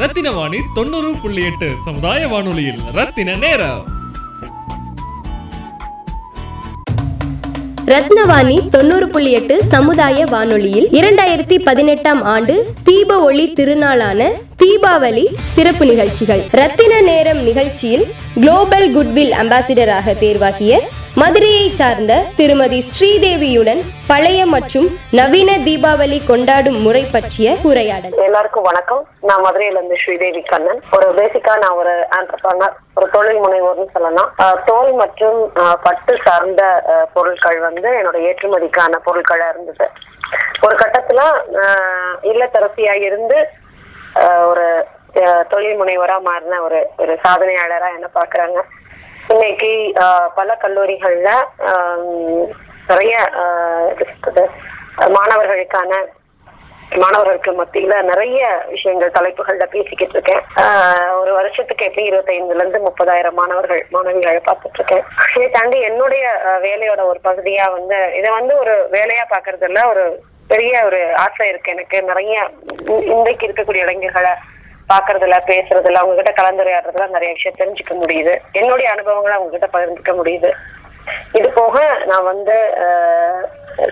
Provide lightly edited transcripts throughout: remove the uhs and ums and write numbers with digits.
ரத்னவாணி 90.8 சமுதாய வானொலியில் ரத்தின நேரம். ரத்னவாணி 90.8 சமுதாய வானொலியில் 2018ஆம் ஆண்டு தீப ஒளி திருநாளான தீபாவளி சிறப்பு நிகழ்ச்சிகள். ரத்தின நேரம் நிகழ்ச்சியில் குளோபல் குட்வில் அம்பாசிடராக தேர்வாகிய மதுரையை சார்ந்த திருமதி ஸ்ரீதேவியுடன் பழைய மற்றும் நவீன தீபாவளி கொண்டாடும் முறை பற்றிய உரையாடல். எல்லாருக்கும் வணக்கம். நான் மதுரையில இருந்து ஸ்ரீதேவி கண்ணன். ஒரு பேசிக்கா நான் ஒரு ஆண்டர்பிரனர், ஒரு தொழில் முனைவோர்னு சொல்லலாம். தோல் மற்றும் பட்டு சார்ந்த பொருட்கள் வந்து என்னோட ஏற்றுமதிக்கான பொருட்களா இருந்தது. ஒரு கட்டத்துல இல்லத்தரசியா இருந்து ஒரு தொழில் முனைவரா மாறின ஒரு சாதனையாளரா என்ன பாக்குறாங்க. இன்னைக்கு பல கல்லூரிகள்ல நிறைய மாணவர்களுக்கு மத்தியில நிறைய விஷயங்கள் தலைப்புகள்ல பேசிக்கிட்டு இருக்கேன். ஒரு வருஷத்துக்கு எப்படி 25,000 to 30,000 மாணவிகளை பார்த்துட்டு இருக்கேன். இதை தாண்டி என்னுடைய வேலையோட ஒரு பகுதியா வந்து இதை வந்து ஒரு வேலையா பாக்குறதுல ஒரு பெரிய ஒரு ஆசை இருக்கு எனக்கு. நிறைய இன்றைக்கு இருக்கக்கூடிய இளைஞர்களை பாக்குறதுல, பேசுறதுல, அவங்க கிட்ட கலந்துரையாடுறதுல நிறைய விஷயம் தெரிஞ்சுக்க முடியுது. என்னுடைய அனுபவங்களை அவங்க கிட்ட பகிர்ந்துக்க முடியுது. இது போக நான் வந்து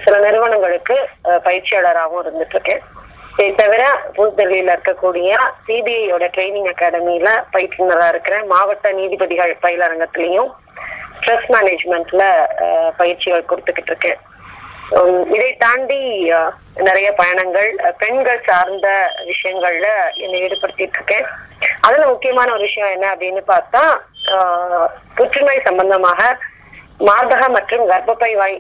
சில நிறுவனங்களுக்கு பயிற்சியாளராகவும் இருந்துட்டு இருக்கேன். இதை தவிர புதுடெல்லியில இருக்கக்கூடிய சிபிஐயோட ட்ரைனிங் அகாடமியில பயிற்றுனரா இருக்கிறேன். மாவட்ட நீதிபதிகள் பயிலரங்கத்திலையும் ஸ்ட்ரெஸ் மேனேஜ்மெண்ட்ல பயிற்சிகள் கொடுத்துக்கிட்டு இருக்கேன். இதை தாண்டி நிறைய பயணங்கள், பெண்கள் சார்ந்த விஷயங்கள்ல என்னை ஈடுபடுத்திட்டு இருக்கேன். அதுல முக்கியமான ஒரு விஷயம் என்ன அப்படின்னு பார்த்தா, புற்றுநோய் சம்பந்தமாக, மார்பக மற்றும் கர்ப்பப்பை வாய்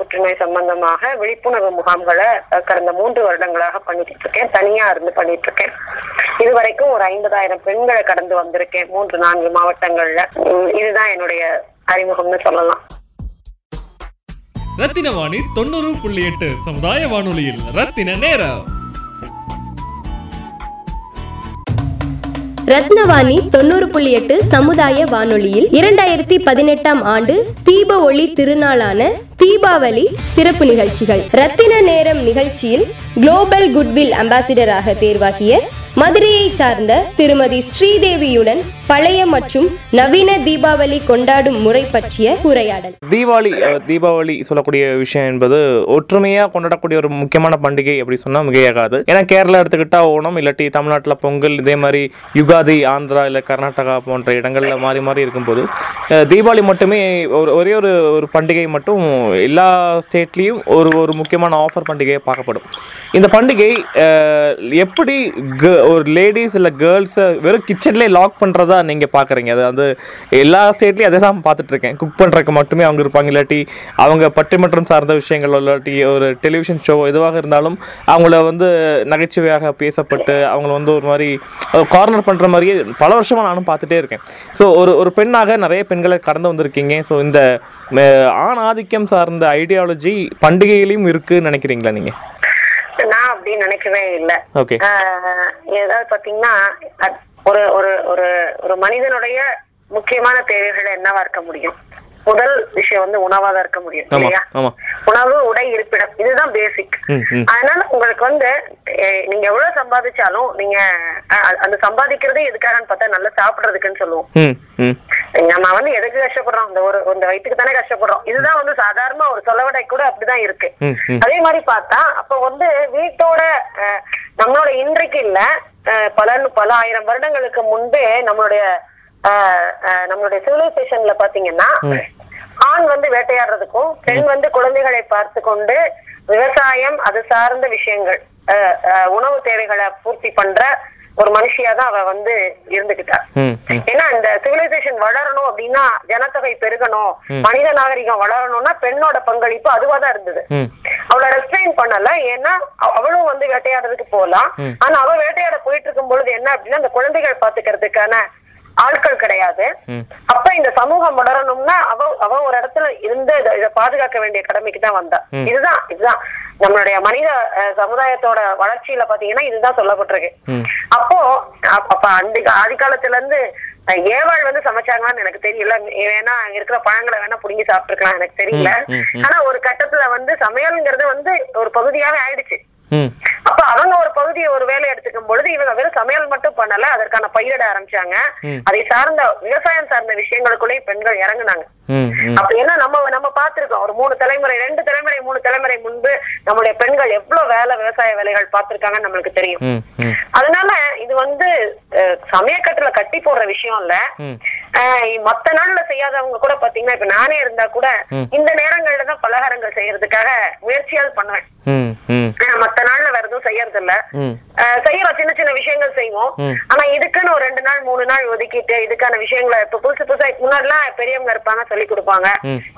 புற்றுநோய் சம்பந்தமாக விழிப்புணர்வு முகாம்களை கடந்த 3 வருடங்களாக பண்ணிட்டு இருக்கேன். தனியா இருந்து பண்ணிட்டு இருக்கேன். இது வரைக்கும் ஒரு 50,000 பெண்களை கடந்து வந்திருக்கேன் 3-4 மாவட்டங்கள்ல. இதுதான் என்னுடைய அறிமுகம்னு சொல்லலாம். ரத்தினவாணி 90.8 சமுதாய வானொலியில் ரத்தின நேரம். ரத்னவாணி 90.8 சமுதாய வானொலியில் 2018ஆம் ஆண்டு தீப ஒளி திருநாளான தீபாவளி சிறப்பு நிகழ்ச்சிகள். ரத்தின நேரம் நிகழ்ச்சியில் குளோபல் குட்வில் அம்பாசிடராக தேர்வாகிய மதுரையை சார்ந்த திருமதி ஸ்ரீதேவியுடன் பழைய மற்றும் நவீன தீபாவளி கொண்டாடும் முறை பற்றிய உரையாடல். தீபாவளி சொல்லக்கூடிய விஷயம் என்பது ஒற்றுமையா கொண்டாடக்கூடிய ஒரு முக்கியமான பண்டிகை அப்படி சொன்னா மிகையாகாது. ஏன்னா கேரளா எடுத்துக்கிட்டா ஓணம், இல்லாட்டி தமிழ்நாட்டில் பொங்கல், இதே மாதிரி யுகாதி ஆந்திரா இல்லை கர்நாடகா போன்ற இடங்கள்ல மாறி இருக்கும்போது தீபாவளி மட்டுமே ஒரே ஒரு பண்டிகை மட்டும் எல்லா ஸ்டேட்லேயும் ஒரு முக்கியமான ஆஃபர் பண்டிகையை பார்க்கப்படும். இந்த பண்டிகை எப்படி ஒரு லேடிஸ் இல்லை கேர்ள்ஸை வெறும் கிச்சன்லேயே லாக் பண்ணுறதா நீங்கள் பார்க்குறீங்க? அது வந்து எல்லா ஸ்டேட்லேயும் அதே தான் பார்த்துட்டு இருக்கேன். குக் பண்ணுறதுக்கு மட்டுமே அவங்க இருப்பாங்க. இல்லாட்டி அவங்க பட்டிமன்றம் சார்ந்த விஷயங்கள், இல்லாட்டி ஒரு டெலிவிஷன் ஷோ, எதுவாக இருந்தாலும் அவங்கள வந்து நகைச்சுவையாக பேசப்பட்டு அவங்கள வந்து ஒரு மாதிரி கார்னர் பண்ணுற மாதிரியே பல வருஷமாக நானும் பார்த்துட்டே இருக்கேன். ஸோ ஒரு பெண்ணாக நிறைய பெண்களை கடந்து வந்திருக்கீங்க. ஸோ இந்த ஆண் ஆதிக்கம் சார்ந்த ஐடியாலஜி பண்டிகையிலையும் இருக்குன்னு நினைக்கிறீங்களா நீங்கள்? நான் அப்படி நினைக்கவே இல்லை. ஏதாவது பாத்தீங்கன்னா ஒரு ஒரு ஒரு மனிதனுடைய முக்கியமான தேவைகள் என்னவா இருக்க முடியும்? முதல் விஷயம் வந்து உணவாதான் இருக்க முடியும் இல்லையா? உணவு, உடை, இருப்பிடம், இதுதான் பேசிக். அதனால உங்களுக்கு வந்து நீங்க எவ்வளவு சம்பாதிச்சாலும் நீங்க அந்த சம்பாதிக்கிறதே எதுக்காகன்னு பார்த்தா நல்லா சாப்பிடுறதுக்குன்னு சொல்லுவோம். நம்ம வந்து எதுக்கு கஷ்டப்படுறோம்? இந்த வயிற்றுக்கு தானே கஷ்டப்படுறோம். இதுதான் வந்து சாதாரண ஒரு சொல்லவடை கூட அப்படிதான் இருக்கு. அதே மாதிரி பார்த்தா அப்ப வந்து வீட்டோட நம்மளோட இன்றைக்கு இல்ல, பல ஆயிரம் வருடங்களுக்கு முன்பே நம்மளுடைய சிவிலைசேஷன்ல பாத்தீங்கன்னா ஆண் வந்து வேட்டையாடுறதுக்கும் பெண் வந்து குழந்தைகளை பார்த்து கொண்டு விவசாயம், அது சார்ந்த விஷயங்கள், உணவு தேவைகளை பூர்த்தி பண்ற ஒரு மனுஷியாதான் அவ வந்து இருந்துகிட்டா. ஏன்னா இந்த சிவிலைசேஷன் வளரணும் அப்படின்னா, ஜனத்தொகை பெருகணும், மனித நாகரிகம் வளரணும்னா பெண்ணோட பங்களிப்பு அதுவாதான் இருந்தது. அவளை ரெஸ்ட்ரெயின் பண்ணல. ஏன்னா அவளும் வந்து வேட்டையாடுறதுக்கு போலாம். ஆனா அவ வேட்டையாட போயிட்டு இருக்கும் பொழுது என்ன அப்படின்னா, அந்த குழந்தைகள் பாத்துக்கிறதுக்கான ஆட்கள் கிடையாது. அப்ப இந்த சமூகம் வளரணும்னா அவ ஒரு இடத்துல இருந்து இதை பாதுகாக்க வேண்டிய கடமைக்கு தான் வந்தா. இதுதான் நம்மளுடைய மனித சமுதாயத்தோட வளர்ச்சியில பாத்தீங்கன்னா இதுதான் சொல்லப்பட்டிருக்கு. அப்ப ஆதி காலத்துல இருந்து ஏவாள் வந்து சமைச்சாங்களான்னு எனக்கு தெரியல. வேணா இருக்கிற பழங்களை வேணா புடிங்கி சாப்பிட்டுருக்கலாம், எனக்கு தெரியல. ஆனா ஒரு கட்டத்துல வந்து சமையல்ங்கிறது வந்து ஒரு பகுதியாவே ஆயிடுச்சு. அப்ப அவங்க ஒரு பகுதியை ஒரு வேலை எடுத்துக்கும் பொழுது இவங்க வெறும் சமையல் மட்டும் பண்ணல, அதற்கான பயிரிட ஆரம்பிச்சாங்க. அதை சார்ந்த விவசாயம் சார்ந்த விஷயங்களுக்குள்ளேயே பெண்கள் இறங்குனாங்க. அப்ப ஏன்னா நம்ம பாத்திருக்கோம், ஒரு 3 தலைமுறை 2 தலைமுறை 3 தலைமுறை முன்பு நம்மளுடைய பெண்கள் எவ்வளவு விவசாய வேலைகள் பாத்திருக்காங்கன்னு நம்மளுக்கு தெரியும். அதனால இது சமயக்கட்டுல கட்டி போடுற விஷயம் இல்ல. மத்த நாள்ல செய்யாதவங்க கூட பாத்தீங்கன்னா, இப்ப நானே இருந்தா கூட இந்த நேரங்கள்ல தான் பலகாரங்கள் செய்யறதுக்காக முயற்சியால் பண்ணுவேன். மத்த நாள்ல வேற எதுவும் செய்யறது இல்ல, செய்யற சின்ன சின்ன விஷயங்கள் செய்வோம். ஆனா இதுக்குன்னு ஒரு 2 நாள் 3 நாள் ஒதுக்கிட்டு இதுக்கான விஷயங்களை இப்ப புதுசு புதுசா முன்னாடி எல்லாம் பெரியவங்க இருப்பாங்க, சொல்லி கொடுப்பாங்க.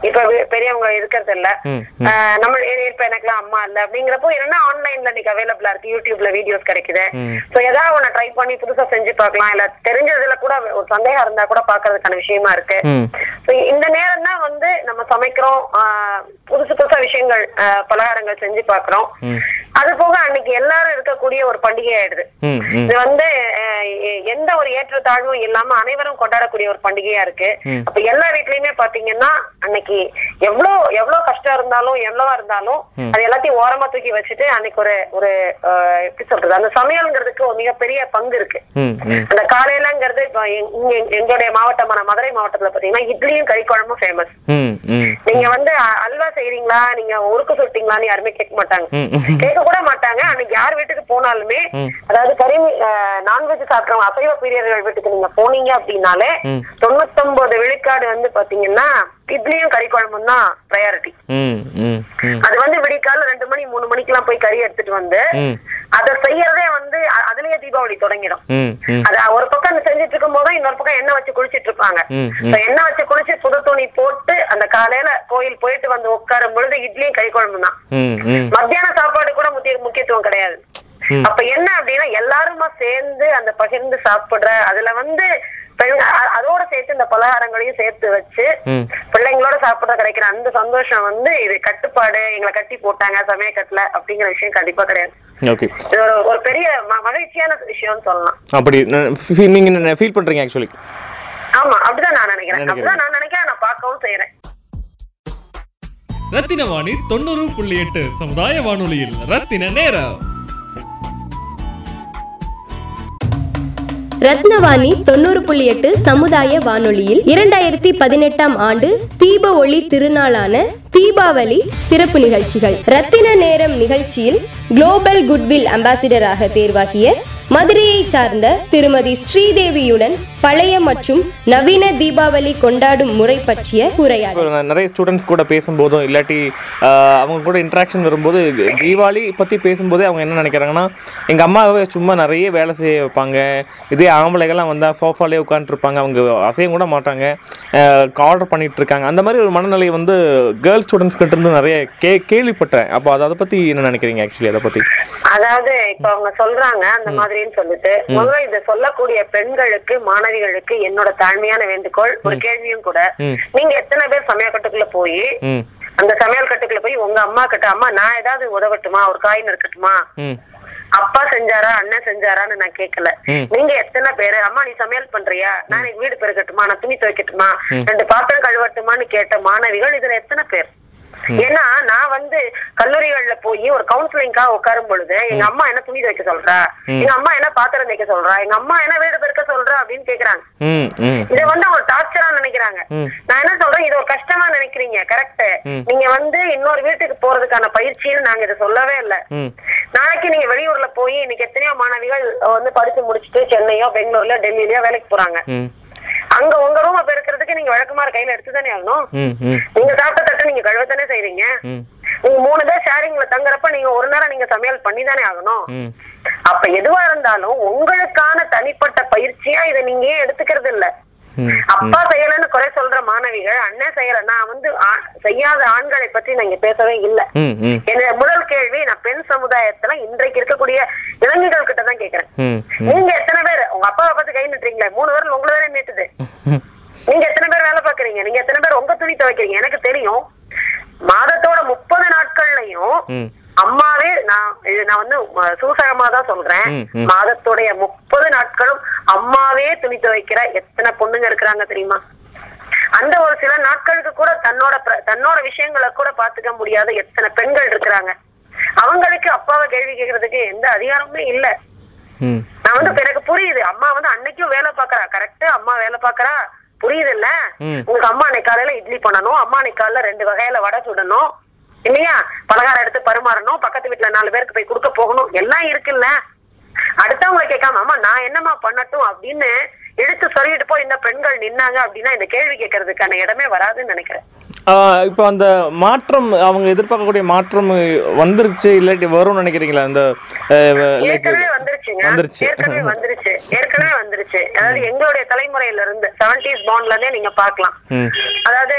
இப்ப பெரியவங்க இருக்கிறது இல்ல. நம்ம இப்ப எனக்குலாம் அம்மா இல்ல அப்படிங்கிறப்போ என்னன்னா ஆன்லைன்ல இன்னைக்கு அவைலபிளா இருக்கு, யூடியூப்ல வீடியோஸ் கிடைக்குது. சோ ஏதாவது ஒண்ணு ட்ரை பண்ணி புதுசா செஞ்சு பாக்கலாம், இல்ல தெரிஞ்சதுல கூட ஒரு சந்தேகம் இருந்தா கூட பாக்குறதுக்கான விஷயமா இருக்கு. இந்த நேரம் தான் நம்ம சமைக்கிறோம், புதுசு புதுசா விஷயங்கள் பலகாரங்கள் செஞ்சு பாக்குறோம். அது போக அன்னைக்கு எல்லாரும் இருக்கக்கூடிய ஒரு பண்டிகை ஆயிடுது. இது எந்த ஒரு ஏற்றத்தாழ்வும் இல்லாம அனைவரும் கொண்டாடக்கூடிய ஒரு பண்டிகையா இருக்கு. அப்ப எல்லா வீட்லயுமே பாத்தீங்கன்னா அன்னைக்கு எவ்வளவு கஷ்டம் இருந்தாலும் எவ்வளவா இருந்தாலும் அது எல்லாத்தையும் ஓரமா தூக்கி வச்சுட்டு அன்னைக்கு ஒரு எப்படி சொல்றது, அந்த சமையல்ங்கிறதுக்கு ஒரு மிகப்பெரிய பங்கு இருக்கு. அந்த காலையிலங்கிறது இப்ப எங்களுடைய மாவட்டமான மதுரை மாவட்டத்துல பாத்தீங்கன்னா இட்லியும் கறி குழம்பும் ஃபேமஸ். நீங்க அல்வா செய்றீங்களா, நீங்க உருக்கு சுட்டீங்களான்னு யாருமே கேட்க மாட்டாங்க, கேட்க கூட மாட்டாங்க. அன்னைக்கு யார் வீட்டுக்கு போனாலுமே, அதாவது கறி நான்வெஜ் சாப்பிட்றவங்க அசைவ பிரியர்கள் வீட்டுக்கு நீங்க போனீங்க அப்படின்னாலே 99% பாத்தீங்கன்னா இட்லியும் கறி குழம்பும் தான் ப்ரையாரிட்டி. அது விடிக்கால 2 மணி 3 மணிக்கு எல்லாம் போய் கறி எடுத்துட்டு அத செய்யறதே அதுலயே தீபாவளி தொடங்கிடும். அது ஒரு பக்கம் செஞ்சுட்டு இருக்கும் போதும் இன்னொரு பக்கம் எண்ணெய் வச்சு குளிச்சிட்டு இருப்பாங்க. எண்ணெய் வச்சு குளிச்சு புது துணி போட்டு அந்த காலையில கோயில் போயிட்டு உட்காரும் பொழுது இட்லியும் கறி குழம்பும் தான். மத்தியான சாப்பாடு கூட முக்கியத்துவம் கிடையாது. அப்ப என்ன அப்படின்னா எல்லாருமா சேர்ந்து அந்த பகிர்ந்து சாப்பிடுற அதுல அதோட சேர்த்து இந்த பலகாரங்களையும் சேர்த்து வச்சு பிள்ளைங்களோட சாப்பிட கிடைக்கிற அந்த சந்தோஷம் இது கட்டுப்பாடு எங்களை கட்டி போட்டாங்க சமயக்கட்டுல அப்படிங்கிற விஷயம் கண்டிப்பா கிடையாது. ஒரு பெரிய மகிழ்ச்சியான விஷயம் சொல்லலாம். அப்படி நீங்க ஃபீல் பண்றீங்க एक्चुअली? ஆமா, அப்படிதான் நான் நினைக்கிறேன். அப்படிதான் நான் நினைக்கிறேன், நான் பார்க்கவும் செய்யறேன். ரத்தினவாணி 90.8 சமுதாய வானொலியில் ரத்தின நேரம். ரத்னவாணி 90.8 சமுதாய வானொலியில் 2018ஆம் ஆண்டு தீப ஒளி திருநாளான தீபாவளி சிறப்பு நிகழ்ச்சிகள். ரத்தின நேரம் நிகழ்ச்சியில் குளோபல் குட்வில் அம்பாசிடராக தேர்வாகிய மதுரையை சார்ந்த திருமதி ஸ்ரீதேவியுடன் பழைய மற்றும் நவீன தீபாவளி கொண்டாடும் முறை பற்றிய உரையாடல். நிறைய ஸ்டூடெண்ட்ஸ் கூட பேசும்போதும் இல்லாட்டி அவங்க கூட இன்ட்ராக்ஷன் வரும்போது தீபாவளி பற்றி பேசும்போதே அவங்க என்ன நினைக்கிறாங்கன்னா, எங்கள் அம்மாவே சும்மா நிறைய வேலை செய்ய வைப்பாங்க, இதே ஆம்பளைகள்லாம் வந்தால் சோஃபாலே உட்காந்துருப்பாங்க, அவங்க அசையும் கூட மாட்டாங்க, ஆர்டர் பண்ணிகிட்ருக்காங்க. அந்த மாதிரி ஒரு மனநிலை கேர்ள்ஸ் ஸ்டூடெண்ட்ஸ்கிட்ட இருந்து நிறைய கேள்விப்பட்டேன். அப்போ அதை பற்றி என்ன நினைக்கிறீங்க ஆக்சுவலி அதை பற்றி? அதாவது இப்போ அவங்க சொல்கிறாங்க அந்த மாதிரின்னு சொல்லிட்டு முதல்ல இதை சொல்லக்கூடிய பெண்களுக்கு மாணவிகளுக்கு என்னோட தாழ்மையான வேண்டுகோள் ஒரு கேள்வியும் கூட. நீங்க எத்தனை பேர் சமயக்கட்டுக்குள்ள போய் அந்த சமையல்கட்டுக்குள்ள போய் உங்க அம்மா கிட்ட, அம்மா நான் ஏதாவது உதவட்டுமா, ஒரு காய் நறுக்கட்டுமா, அப்பா செஞ்சாரா அண்ணன் செஞ்சாரான்னு நான் கேட்கல. நீங்க எத்தனை பேரு அம்மா நீ சமையல் பண்றியா, நான் வீடு பெருக்கட்டுமா, நான் துணி துவைக்கட்டுமா, 2 பாத்திரம் கழுவட்டுமான்னு கேட்ட மாணவிகள் இதுல எத்தனை பேர்? ஏன்னா நான் கல்லூரிகள்ல போய் ஒரு கவுன்சிலிங்காக உட்காரும் பொழுது எங்க அம்மா என்ன துணி துவைக்க சொல்றா, எங்க அம்மா என்ன பாத்திரம் தைக்க சொல்றா, எங்க அம்மா என்ன வீடு பெருக்க சொல்றா அப்படின்னு கேக்குறாங்க. இதை அவங்க டார்ச்சரா நினைக்கிறாங்க. நான் என்ன சொல்றேன், இது ஒரு கஷ்டமா நினைக்கிறீங்க, கரெக்ட். நீங்க இன்னொரு வீட்டுக்கு போறதுக்கான பயிற்சின்னு நாங்க இதை சொல்லவே இல்லை. நாளைக்கு நீங்க வெளியூர்ல போய் இன்னைக்கு எத்தனையோ மாணவிகள் படிச்சு முடிச்சுட்டு சென்னையோ பெங்களூர்லயோ டெல்லியிலயோ வேலைக்கு போறாங்க. அங்க உங்க ரூம் பெருக்கிறதுக்கு நீங்க வழக்கமா கையில எடுத்துதானே ஆகணும், நீங்க சாப்பிட்ட தட்டு நீங்க கழுவத்தானே செய்வீங்க, நீங்க 3 பேர் ஷேரிங்ல தங்குறப்ப நீங்க ஒரு நேரம் நீங்க சமையல் பண்ணிதானே ஆகணும். அப்ப எதுவா இருந்தாலும் உங்களுக்கான தனிப்பட்ட பயிற்சியா இதை நீங்க எடுத்துக்கிறது இல்ல. அப்பா செய்யலன்னு குறை சொல்ற மாணவிகள் அண்ணன் செய்யலன்னா செய்யாத ஆண்களை பற்றி நாங்க பேசவே இல்லை. என்னோட முதல் கேள்வி நான் பெண் சமுதாயத்துல இன்றைக்கு இருக்கக்கூடிய இளைஞர்கள் கிட்ட தான் கேக்குறேன். நீங்க எத்தனை பேர் உங்க அப்பாவை பார்த்து கை நிட்டுறீங்களே, 3 பேர் உங்களை வேற நீட்டுது, நீங்க எத்தனை பேர் வேலை பாக்குறீங்க, நீங்க எத்தனை பேர் உங்க துணி துவைக்கிறீங்க? எனக்கு தெரியும் மாதத்தோட 30 நாட்கள்லயும் அம்மாவே நான் சூசகமா தான் சொல்றேன், மாதத்துடைய 30 நாட்களும் அம்மாவே துணி துவைக்கிற எத்தனை பொண்ணுங்க இருக்கிறாங்க தெரியுமா? அந்த ஒரு சில நாட்களுக்கு கூட தன்னோட விஷயங்களை கூட பாத்துக்க முடியாத எத்தனை பெண்கள் இருக்கிறாங்க. அவங்களுக்கு அப்பாவை கேள்வி கேட்கறதுக்கு எந்த அதிகாரமுமே இல்ல. நான் வந்து எனக்கு புரியுது, அம்மா வந்து அன்னைக்கும் வேலை பாக்குறா, கரெக்ட், அம்மா வேலை பாக்குறா, புரியுது இல்ல. உங்களுக்கு அம்மா அன்னைக்கு காலையில இட்லி பண்ணணும், அம்மா அன்னைக்கு காலையில 2 வகையில வடை சுடணும் இல்லையா, பலகாரம் எடுத்து பரிமாறணும், பக்கத்து வீட்டுல 4 பேருக்கு போய் கொடுக்க போகணும், எல்லாம் இருக்குல்ல. அடுத்தவங்களை கேட்காம அம்மா நான் என்னமா பண்ணட்டும் அப்படின்னு எடுத்து சொல்லிட்டு போய் இந்த பெண்கள் நின்னாங்க அப்படின்னா இந்த கேள்வி கேட்கறதுக்கான இடமே வராதுன்னு நினைக்கிறேன். இப்போ அந்த மாற்றம் அவங்க எதிர்பார்க்கக்கூடிய மாற்றம் வந்துருச்சு இல்லாட்டி வரும் நினைக்கிறீங்களா? இந்த ஏற்கனவே வந்துருச்சு. அதாவது எங்களுடைய தலைமுறையில இருந்து 70s பாண்ட்ல இருந்தே நீங்க பாக்கலாம். அதாவது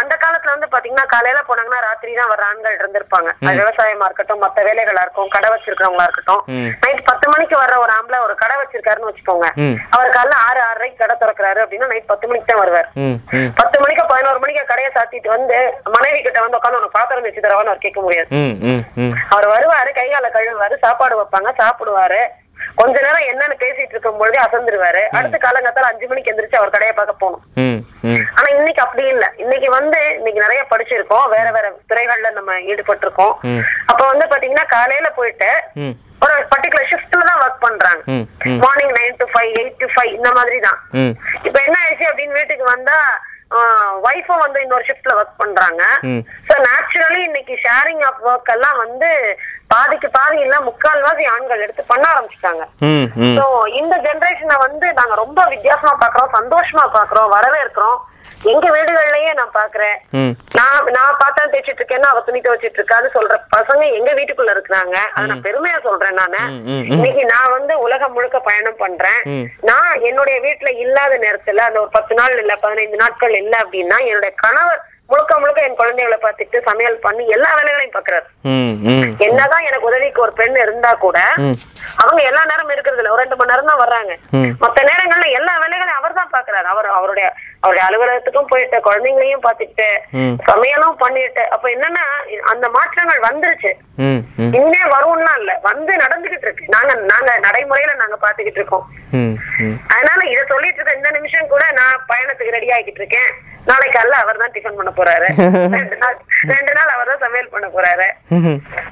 அந்த காலத்துல வந்து பாத்தீங்கன்னா காலையில போனாங்கன்னா ராத்திரி தான் வர ஆண்கள் இருந்திருப்பாங்க. விவசாயமா இருக்கட்டும், மத்த வேலைகளா இருக்கும், கடை வச்சிருக்கிறவங்களா இருக்கட்டும். நைட் 10 மணிக்கு வர்ற ஒரு ஆம்பளை ஒரு கடை வச்சிருக்காருன்னு வச்சுக்கோங்க, அவர் காலைல 6-6:30 கடை திறக்கிறாரு அப்படின்னா நைட் 10 மணிக்கு தான் வருவார். 10 மணிக்கு 11 மணிக்கு கடையை சாத்திட்டு வந்து மனைவி கிட்ட வந்து உட்காந்து உனக்கு பாத்திரம் வச்சு தரவான்னு அவர் கேட்க முடியாது. அவர் வருவாரு, கைகால கழுவுவாரு, சாப்பாடு வைப்பாங்க, சாப்பிடுவாரு, கொஞ்ச நேரம் என்னன்னு பேசிட்டு இருக்கும் பொழுது அசந்துருவாரு. அடுத்த காலங்கத்தால 5 மணிக்கு எந்திரிச்சு அவர் கடையை பார்க்க போகணும். ஆனா இன்னைக்கு அப்படி இல்ல. இன்னைக்கு வந்து இன்னைக்கு நிறைய படிச்சிருக்கோம், வேற வேற துறைகள்ல நம்ம ஈடுபட்டு இருக்கோம். அப்ப வந்து பாத்தீங்கன்னா காலையில போயிட்டு ஒரு பர்டிகுலர் ஷிஃப்ட்ல தான் ஒர்க் பண்றாங்க. மார்னிங் 9 to 5, 8 to 5 இந்த மாதிரி தான். இப்ப என்ன ஆயிடுச்சு அப்படின்னு வீட்டுக்கு வந்தா ஒய்ஃபும் வந்து இன்னொரு ஷிஃப்ட்ல ஒர்க் பண்றாங்க. சோ நேச்சுரலி இன்னைக்கு ஷேரிங் ஆஃப் ஒர்க் எல்லாம் வந்து பாதிக்கு பாதி இல்ல முக்கால்வாசி ஆண்கள் எடுத்து பண்ண ஆரம்பிச்சுட்டாங்க. சோ இந்த ஜெனரேஷனை வந்து நாங்க ரொம்ப வித்தியாசமா பாக்குறோம், சந்தோஷமா பாக்குறோம், வரவேற்கிறோம். எங்க வீடுகள்லயே நான் பாக்குறேன், நான் பார்த்தா தேய்ச்சிட்டு இருக்கேன்னா அவ துணி துவைச்சிட்டு இருக்கான்னு சொல்ற பசங்க எங்க வீட்டுக்குள்ள இருக்கிறாங்க. அது நான் பெருமையா சொல்றேன். நானு இன்னைக்கு நான் வந்து உலகம் முழுக்க பயணம் பண்றேன். நான் என்னுடைய வீட்டுல இல்லாத நேரத்துல அந்த ஒரு 10 நாள் இல்ல 15 நாட்கள் இல்ல அப்படின்னா என்னுடைய கணவர் முழுக்க முழுக்க என் குழந்தைகளை பார்த்துட்டு சமையல் பண்ணி எல்லா வேலைகளையும் பாக்குறாரு. என்னதான் எனக்கு உதவிக்கு ஒரு பெண் இருந்தா கூட அவங்க எல்லா நேரமும் இருக்கிறது இல்ல, ஒரு 2 மணி நேரம் தான் வர்றாங்க. மத்த நேரங்கள்ல எல்லா வேலைகளையும் அவர் தான் பாக்குறாரு. அவருடைய அலுவலகத்துக்கும் போயிட்டு குழந்தைங்களையும் பாத்துட்டு சமையலும் பண்ணிட்டு அப்ப என்னன்னா அந்த மாற்றங்கள் வந்துருச்சு. இன்னே வரும்னா இல்ல, வந்து நடந்துகிட்டு இருக்கு. நாங்க நடைமுறையில நாங்க பாத்துக்கிட்டு இருக்கோம். அதனால இதை சொல்லிட்டு இருக்க இந்த நிமிஷம் கூட நான் பயணத்துக்கு ரெடி ஆகிட்டு இருக்கேன். நாளைக்கு அல்ல அவர் தான் டிஃபன் பண்ண போறாரு, 2 நாள் அவர் தான் சமையல் பண்ண போறாரு.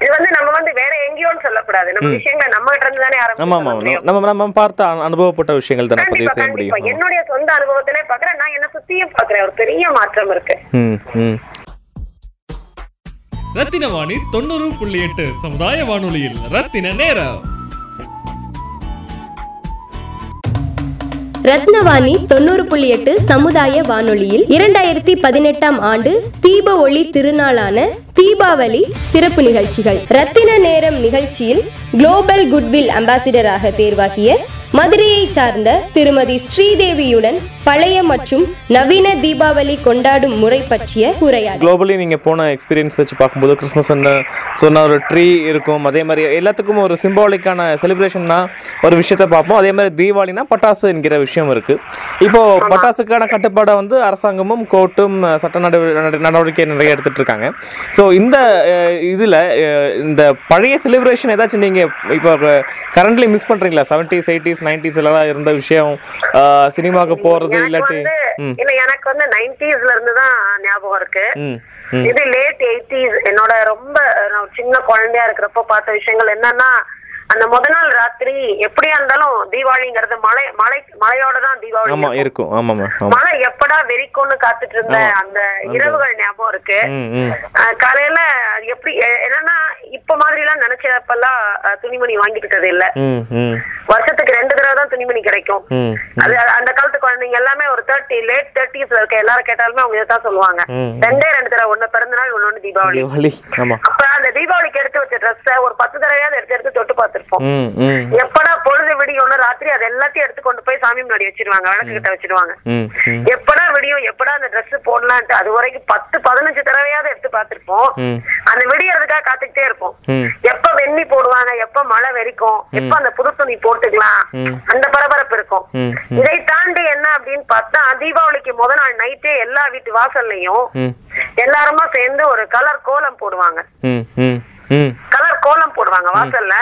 இது வந்து நம்ம வந்து வேற எங்கேயோன்னு சொல்லக்கூடாது, நம்ம விஷயங்கள் நம்ம கிட்ட இருந்து தானே ஆரம்பிச்சு பார்த்த அனுபவப்பட்ட விஷயங்கள் தானே பதிவு செய்ய முடியும். என்னுடைய சொந்த அனுபவத்திலே பாக்குறேன், நான் என்ன சுத்தியும் பாக்குறேன், ஒரு பெரிய மாற்றம் இருக்கு. ரத்தினவாணி 90.8 சமுதாய வானொலியில் ரத்தின நேரம். ரத்னவாணி 90.8 சமுதாய வானொலியில் 2018ஆம் ஆண்டு தீப ஒளி திருநாளான தீபாவளி சிறப்பு நிகழ்ச்சிகள். ரத்தின நேரம் நிகழ்ச்சியில் குளோபல் குட்வில் அம்பாசிடராக தேர்வாகிய மதுரையை சார்ந்த திருமதி ஸ்ரீதேவியுடன் பழைய மற்றும் நவீன தீபாவளி கொண்டாடும் முறை பற்றிய உரையாடல். குளோபலி நீங்க போன எக்ஸ்பீரியன்ஸ் வச்சு பார்க்கும்போது கிறிஸ்மஸ் சொன்ன ஒரு ட்ரீ இருக்கும், அதே மாதிரி எல்லாத்துக்கும் ஒரு சிம்பாலிக்கான செலிப்ரேஷன்னா ஒரு விஷயத்த பார்ப்போம். அதே மாதிரி தீபாவளினா பட்டாசு என்கிற விஷயம் இருக்கு. இப்போ பட்டாசுக்கான கட்டுப்பாடை வந்து அரசாங்கமும் கோர்ட்டும் சட்ட நடவடிக்கை நிறைய எடுத்துட்டு இருக்காங்க. ஸோ இந்த இதுல இந்த பழைய செலிப்ரேஷன் ஏதாச்சும் நீங்க இப்போ கரண்ட்லி மிஸ் பண்றீங்களா? 70s, 80s இருந்த விஷயம் சினிமாக்கு போறது இல்லாட்டி இல்ல, எனக்கு வந்து 90sல இருந்து தான் ஞாபகம் இருக்கு. இது லேட் 80s. என்னோட ரொம்ப சின்ன குழந்தையா இருக்கிறப்ப பார்த்த விஷயங்கள் என்னன்னா அந்த முத நாள் ராத்திரி எப்படியா இருந்தாலும் தீபாவளிங்கிறது மழையோட தான் தீபாவளி இருக்கும். மழை எப்படா வெறிக்கும்னு காத்துட்டு இருந்த அந்த இரவுகள் ஞாபகம் இருக்கு. காலையில எப்படி என்னன்னா இப்ப மாதிரி எல்லாம் நினைச்சப்பெல்லாம் துணிமணி வாங்கிக்கிட்டது இல்ல. வருஷத்துக்கு 2 தடவை தான் துணிமணி கிடைக்கும். அது அந்த காலத்து குழந்தைங்க எல்லாமே ஒரு லேட் 30s இருக்க எல்லாரும் கேட்டாலுமே அவங்க இதான் சொல்லுவாங்க, 2 தடவை, ஒண்ணு பிறந்த நாள், ஒண்ணு தீபாவளி. அப்ப அந்த தீபாவளிக்கு எடுத்து வச்ச ட்ரெஸ் ஒரு 10 தடவையாவது எடுத்து தொட்டு பார்த்து எப்படா பொழுது விடியும் ராத்திரி அது எல்லாத்தையும் எடுத்து கொண்டு போய் சாமி முன்னாடி வச்சிருவாங்க, விளக்கு கிட்ட வச்சிருவாங்க. எப்படா விடியும், எப்படா அந்த ட்ரெஸ் போடலான்ட்டு அது வரைக்கும் 10-15 தடவையாவது எடுத்து பார்த்திருப்போம். அந்த விடியறதுக்காக காத்துக்கிட்டே இருப்போம், எப்ப வெண்ணி போடுவாங்க, எப்ப மழை வெறிக்கும், எப்ப அந்த புது துணி போட்டுக்கலாம், அந்த பரபரப்பு இருக்கும். இதை தாண்டி என்ன அப்படின்னு பார்த்தா தீபாவளிக்கு முத நாள் நைட்டே எல்லா வீட்டு வாசல்லையும் எல்லாருமா சேர்ந்து ஒரு கலர் கோலம் போடுவாங்க. கலர் கோலம் போடுவாங்க வாசல்ல,